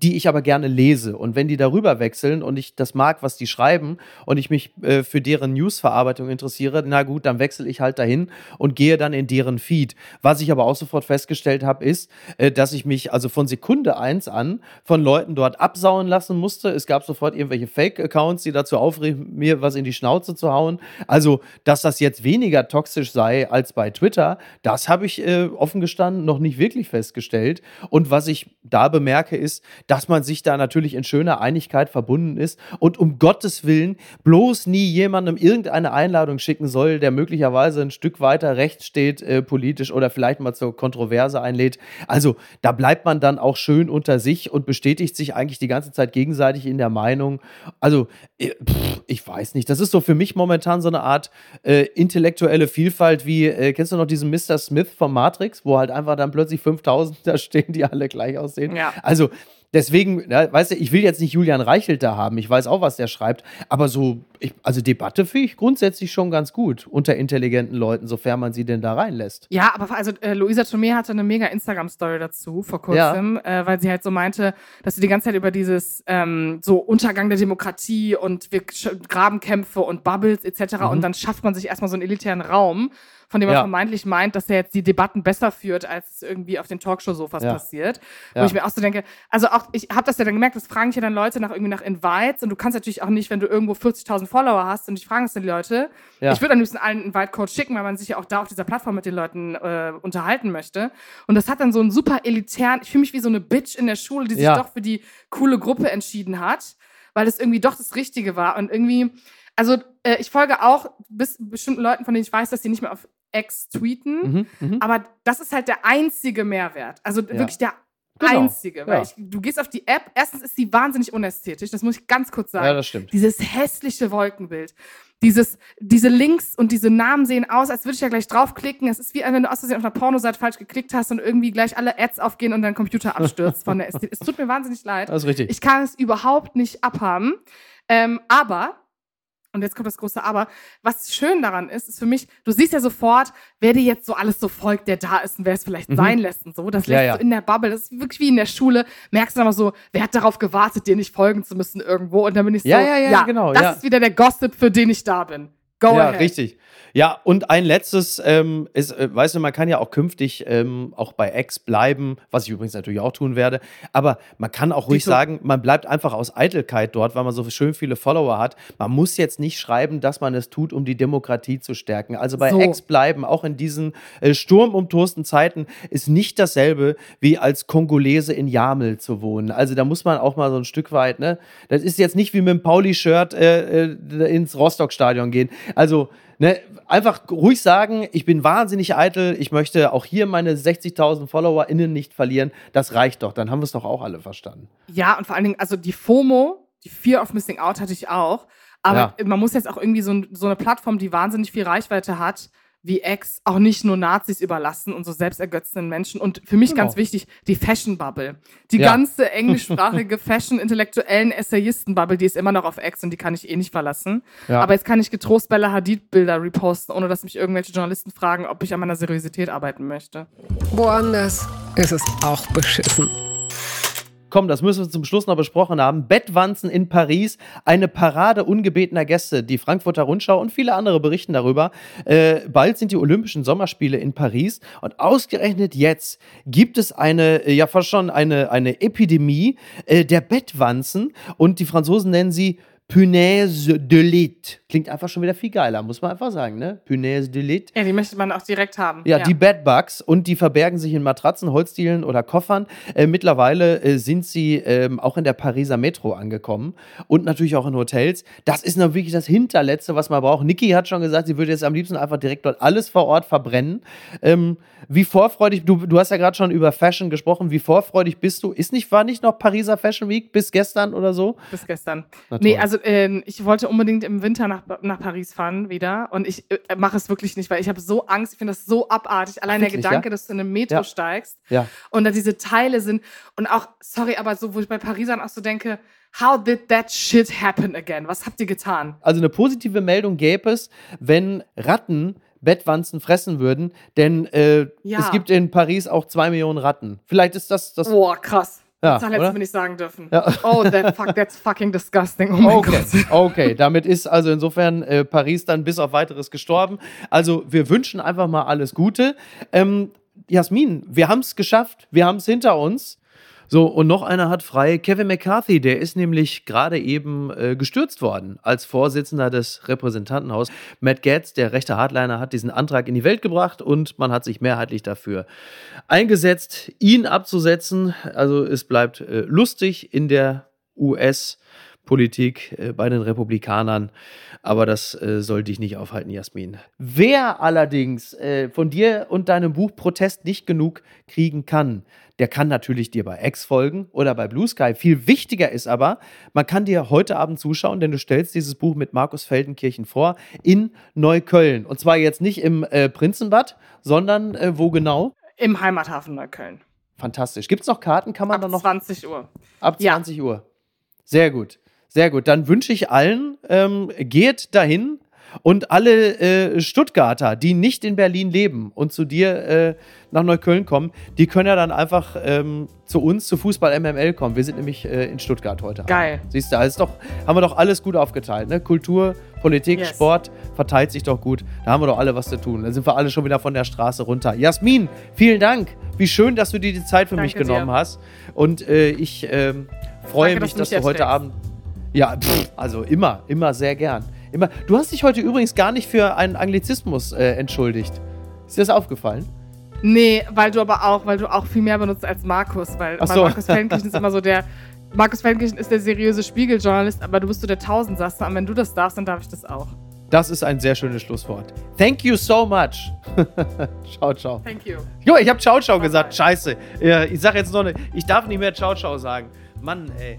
die ich aber gerne lese. Und wenn die darüber wechseln und ich das mag, was die schreiben und ich mich für deren Newsverarbeitung interessiere, na gut, dann wechsle ich halt dahin und gehe dann in deren Feed. Was ich aber auch sofort festgestellt habe, ist, dass ich mich also von Sekunde 1 an von Leuten dort absauen lassen musste. Es gab sofort irgendwelche Fake-Accounts, die dazu aufriefen, mir was in die Schnauze zu hauen. Also, dass das jetzt weniger toxisch sei als bei Twitter, das habe ich offen gestanden noch nicht wirklich festgestellt. Und was ich da bemerke, ist, dass man sich da natürlich in schöner Einigkeit verbunden ist und um Gottes Willen bloß nie jemandem irgendeine Einladung schicken soll, der möglicherweise ein Stück weiter rechts steht, politisch oder vielleicht mal zur Kontroverse einlädt. Also da bleibt man dann auch schön unter sich und bestätigt sich eigentlich die ganze Zeit gegenseitig in der Meinung. Also ich weiß nicht, das ist so für mich momentan so eine Art intellektuelle Vielfalt wie, kennst du noch diesen Mr. Smith von Matrix, wo halt einfach dann plötzlich 5000 da stehen, die alle gleich aussehen. Ja. Also deswegen, ja, weißt du, ich will jetzt nicht Julian Reichelt da haben, ich weiß auch, was der schreibt, aber so, also Debatte finde ich grundsätzlich schon ganz gut unter intelligenten Leuten, sofern man sie denn da reinlässt. Ja, aber also Luisa Tomei hatte eine mega Instagram-Story dazu vor kurzem, ja. Weil sie halt so meinte, dass sie die ganze Zeit über dieses so Untergang der Demokratie und wir Grabenkämpfe und Bubbles etc. Mhm. Und dann schafft man sich erstmal so einen elitären Raum, von dem man vermeintlich meint, dass er jetzt die Debatten besser führt, als es irgendwie auf den Talkshow-Sofas passiert. Wo ich mir auch so denke, also auch, ich habe das ja dann gemerkt, das fragen ja dann Leute nach Invites und du kannst natürlich auch nicht, wenn du irgendwo 40.000 Follower hast und ich frage es den Leute. Ja. Ich würde am liebsten allen einen Invite-Code schicken, weil man sich ja auch da auf dieser Plattform mit den Leuten unterhalten möchte. Und das hat dann so einen super elitären, ich fühle mich wie so eine Bitch in der Schule, die sich doch für die coole Gruppe entschieden hat, weil es irgendwie doch das Richtige war und irgendwie, also ich folge auch bestimmten Leuten, von denen ich weiß, dass sie nicht mehr auf Ex tweeten, aber das ist halt der einzige Mehrwert. Also wirklich der einzige. Weil du gehst auf die App, erstens ist sie wahnsinnig unästhetisch, das muss ich ganz kurz sagen. Ja, das stimmt. Dieses hässliche Wolkenbild. Diese Links und diese Namen sehen aus, als würde ich ja gleich draufklicken. Es ist wie, wenn du aus Versehen auf einer Pornoseite falsch geklickt hast und irgendwie gleich alle Ads aufgehen und dein Computer abstürzt von der Ästhetik. Es tut mir wahnsinnig leid. Das ist richtig. Ich kann es überhaupt nicht abhaben. Aber und jetzt kommt das große Aber. Was schön daran ist, ist für mich, du siehst ja sofort, wer dir jetzt so alles so folgt, der da ist und wer es vielleicht sein lässt und so. Das lässt so in der Bubble. Das ist wirklich wie in der Schule. Merkst du dann mal so, wer hat darauf gewartet, dir nicht folgen zu müssen irgendwo? Und dann bin ich so, genau, das ist wieder der Gossip, für den ich da bin. Go ahead. Ja, richtig. Ja, und ein letztes ist, weißt du, man kann ja auch künftig auch bei Ex bleiben, was ich übrigens natürlich auch tun werde, aber man kann auch ruhig sagen, man bleibt einfach aus Eitelkeit dort, weil man so schön viele Follower hat. Man muss jetzt nicht schreiben, dass man es tut, um die Demokratie zu stärken. Also bei Ex bleiben, auch in diesen sturmumtosten Zeiten, ist nicht dasselbe, wie als Kongolese in Jamel zu wohnen. Also da muss man auch mal so ein Stück weit, ne? Das ist jetzt nicht wie mit dem Pauli-Shirt ins Rostock-Stadion gehen. Also, ne, einfach ruhig sagen, ich bin wahnsinnig eitel, ich möchte auch hier meine 60.000 FollowerInnen nicht verlieren, das reicht doch, dann haben wir es doch auch alle verstanden. Ja, und vor allen Dingen, also die FOMO, die Fear of Missing Out hatte ich auch, aber man muss jetzt auch irgendwie so eine Plattform, die wahnsinnig viel Reichweite hat, VX auch nicht nur Nazis überlassen und so selbstergötzenden Menschen. Und für mich ganz wichtig, die Fashion-Bubble. Die ganze englischsprachige Fashion-intellektuellen Essayisten-Bubble, die ist immer noch auf X und die kann ich eh nicht verlassen. Ja. Aber jetzt kann ich getrost Bella Hadid-Bilder reposten, ohne dass mich irgendwelche Journalisten fragen, ob ich an meiner Seriosität arbeiten möchte. Woanders ist es auch beschissen. Komm, das müssen wir zum Schluss noch besprochen haben. Bettwanzen in Paris, eine Parade ungebetener Gäste. Die Frankfurter Rundschau und viele andere berichten darüber. Bald sind die Olympischen Sommerspiele in Paris. Und ausgerechnet jetzt gibt es eine Epidemie der Bettwanzen. Und die Franzosen nennen sie Punaise de lit. Klingt einfach schon wieder viel geiler, muss man einfach sagen, ne? Punaise de lit. Ja, die möchte man auch direkt haben. Ja, die Bedbugs, und die verbergen sich in Matratzen, Holzdielen oder Koffern. Mittlerweile sind sie auch in der Pariser Metro angekommen und natürlich auch in Hotels. Das ist noch wirklich das Hinterletzte, was man braucht. Niki hat schon gesagt, sie würde jetzt am liebsten einfach direkt dort alles vor Ort verbrennen. Wie vorfreudig, du hast ja gerade schon über Fashion gesprochen, wie vorfreudig bist du? War nicht noch Pariser Fashion Week bis gestern oder so? Bis gestern. Nee, also ich wollte unbedingt im Winter nach Paris fahren wieder, und ich mache es wirklich nicht, weil ich habe so Angst, ich finde das so abartig, allein der Gedanke, dass du in eine Metro steigst und da diese Teile sind und auch, sorry, aber so, wo ich bei Parisern auch so denke, how did that shit happen again? Was habt ihr getan? Also eine positive Meldung gäbe es, wenn Ratten Bettwanzen fressen würden, denn es gibt in Paris auch 2 Millionen Ratten. Vielleicht ist das... Boah, krass. Ja, das hätte ich nicht sagen dürfen. Ja. Oh, that's fucking disgusting. Oh mein Gott. Okay, damit ist also insofern Paris dann bis auf Weiteres gestorben. Also wir wünschen einfach mal alles Gute. Jasmin, wir haben es geschafft, wir haben es hinter uns. So, und noch einer hat frei. Kevin McCarthy, der ist nämlich gerade eben gestürzt worden als Vorsitzender des Repräsentantenhauses. Matt Gaetz, der rechte Hardliner, hat diesen Antrag in die Welt gebracht und man hat sich mehrheitlich dafür eingesetzt, ihn abzusetzen. Also es bleibt lustig in der US-Politik bei den Republikanern. Aber das soll dich nicht aufhalten, Jasmin. Wer allerdings von dir und deinem Buch Protest nicht genug kriegen kann, der kann natürlich dir bei X folgen oder bei Blue Sky. Viel wichtiger ist aber, man kann dir heute Abend zuschauen, denn du stellst dieses Buch mit Markus Feldenkirchen vor in Neukölln. Und zwar jetzt nicht im Prinzenbad, sondern wo genau? Im Heimathafen Neukölln. Fantastisch. Gibt es noch Karten? Kann man ab dann noch? Ab 20 Uhr. Ab 20 Uhr. Sehr gut. Sehr gut. Dann wünsche ich allen, geht dahin. Und alle Stuttgarter, die nicht in Berlin leben und zu dir nach Neukölln kommen, die können ja dann einfach zu uns, zu Fußball MML kommen. Wir sind nämlich in Stuttgart heute. Geil. Abend. Siehst du, haben wir doch alles gut aufgeteilt. Ne? Kultur, Politik, Sport, verteilt sich doch gut. Da haben wir doch alle was zu tun. Dann sind wir alle schon wieder von der Straße runter. Jasmin, vielen Dank. Wie schön, dass du dir die Zeit für mich genommen hast. Und ich freue mich, dass du heute Abend... Ja, also immer sehr gern. Immer. Du hast dich heute übrigens gar nicht für einen Anglizismus entschuldigt. Ist dir das aufgefallen? Nee, weil du auch viel mehr benutzt als Markus. Weil Markus Feldenkirchen ist immer so der... Markus Feldenkirchen ist der seriöse Spiegeljournalist, aber du bist so der Tausendsasser. Und wenn du das darfst, dann darf ich das auch. Das ist ein sehr schönes Schlusswort. Thank you so much. Ciao, ciao. Thank you. Jo, ich habe ciao, ciao gesagt. Scheiße. Ich sag jetzt noch eine... Ich darf nicht mehr ciao, ciao sagen. Mann, ey.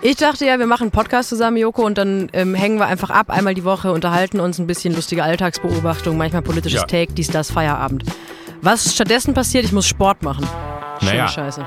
Ich dachte ja, wir machen einen Podcast zusammen, Joko, und dann hängen wir einfach ab, einmal die Woche, unterhalten uns ein bisschen, lustige Alltagsbeobachtung, manchmal politisches Take, dies, das, Feierabend. Was stattdessen passiert, ich muss Sport machen. Schöne Scheiße.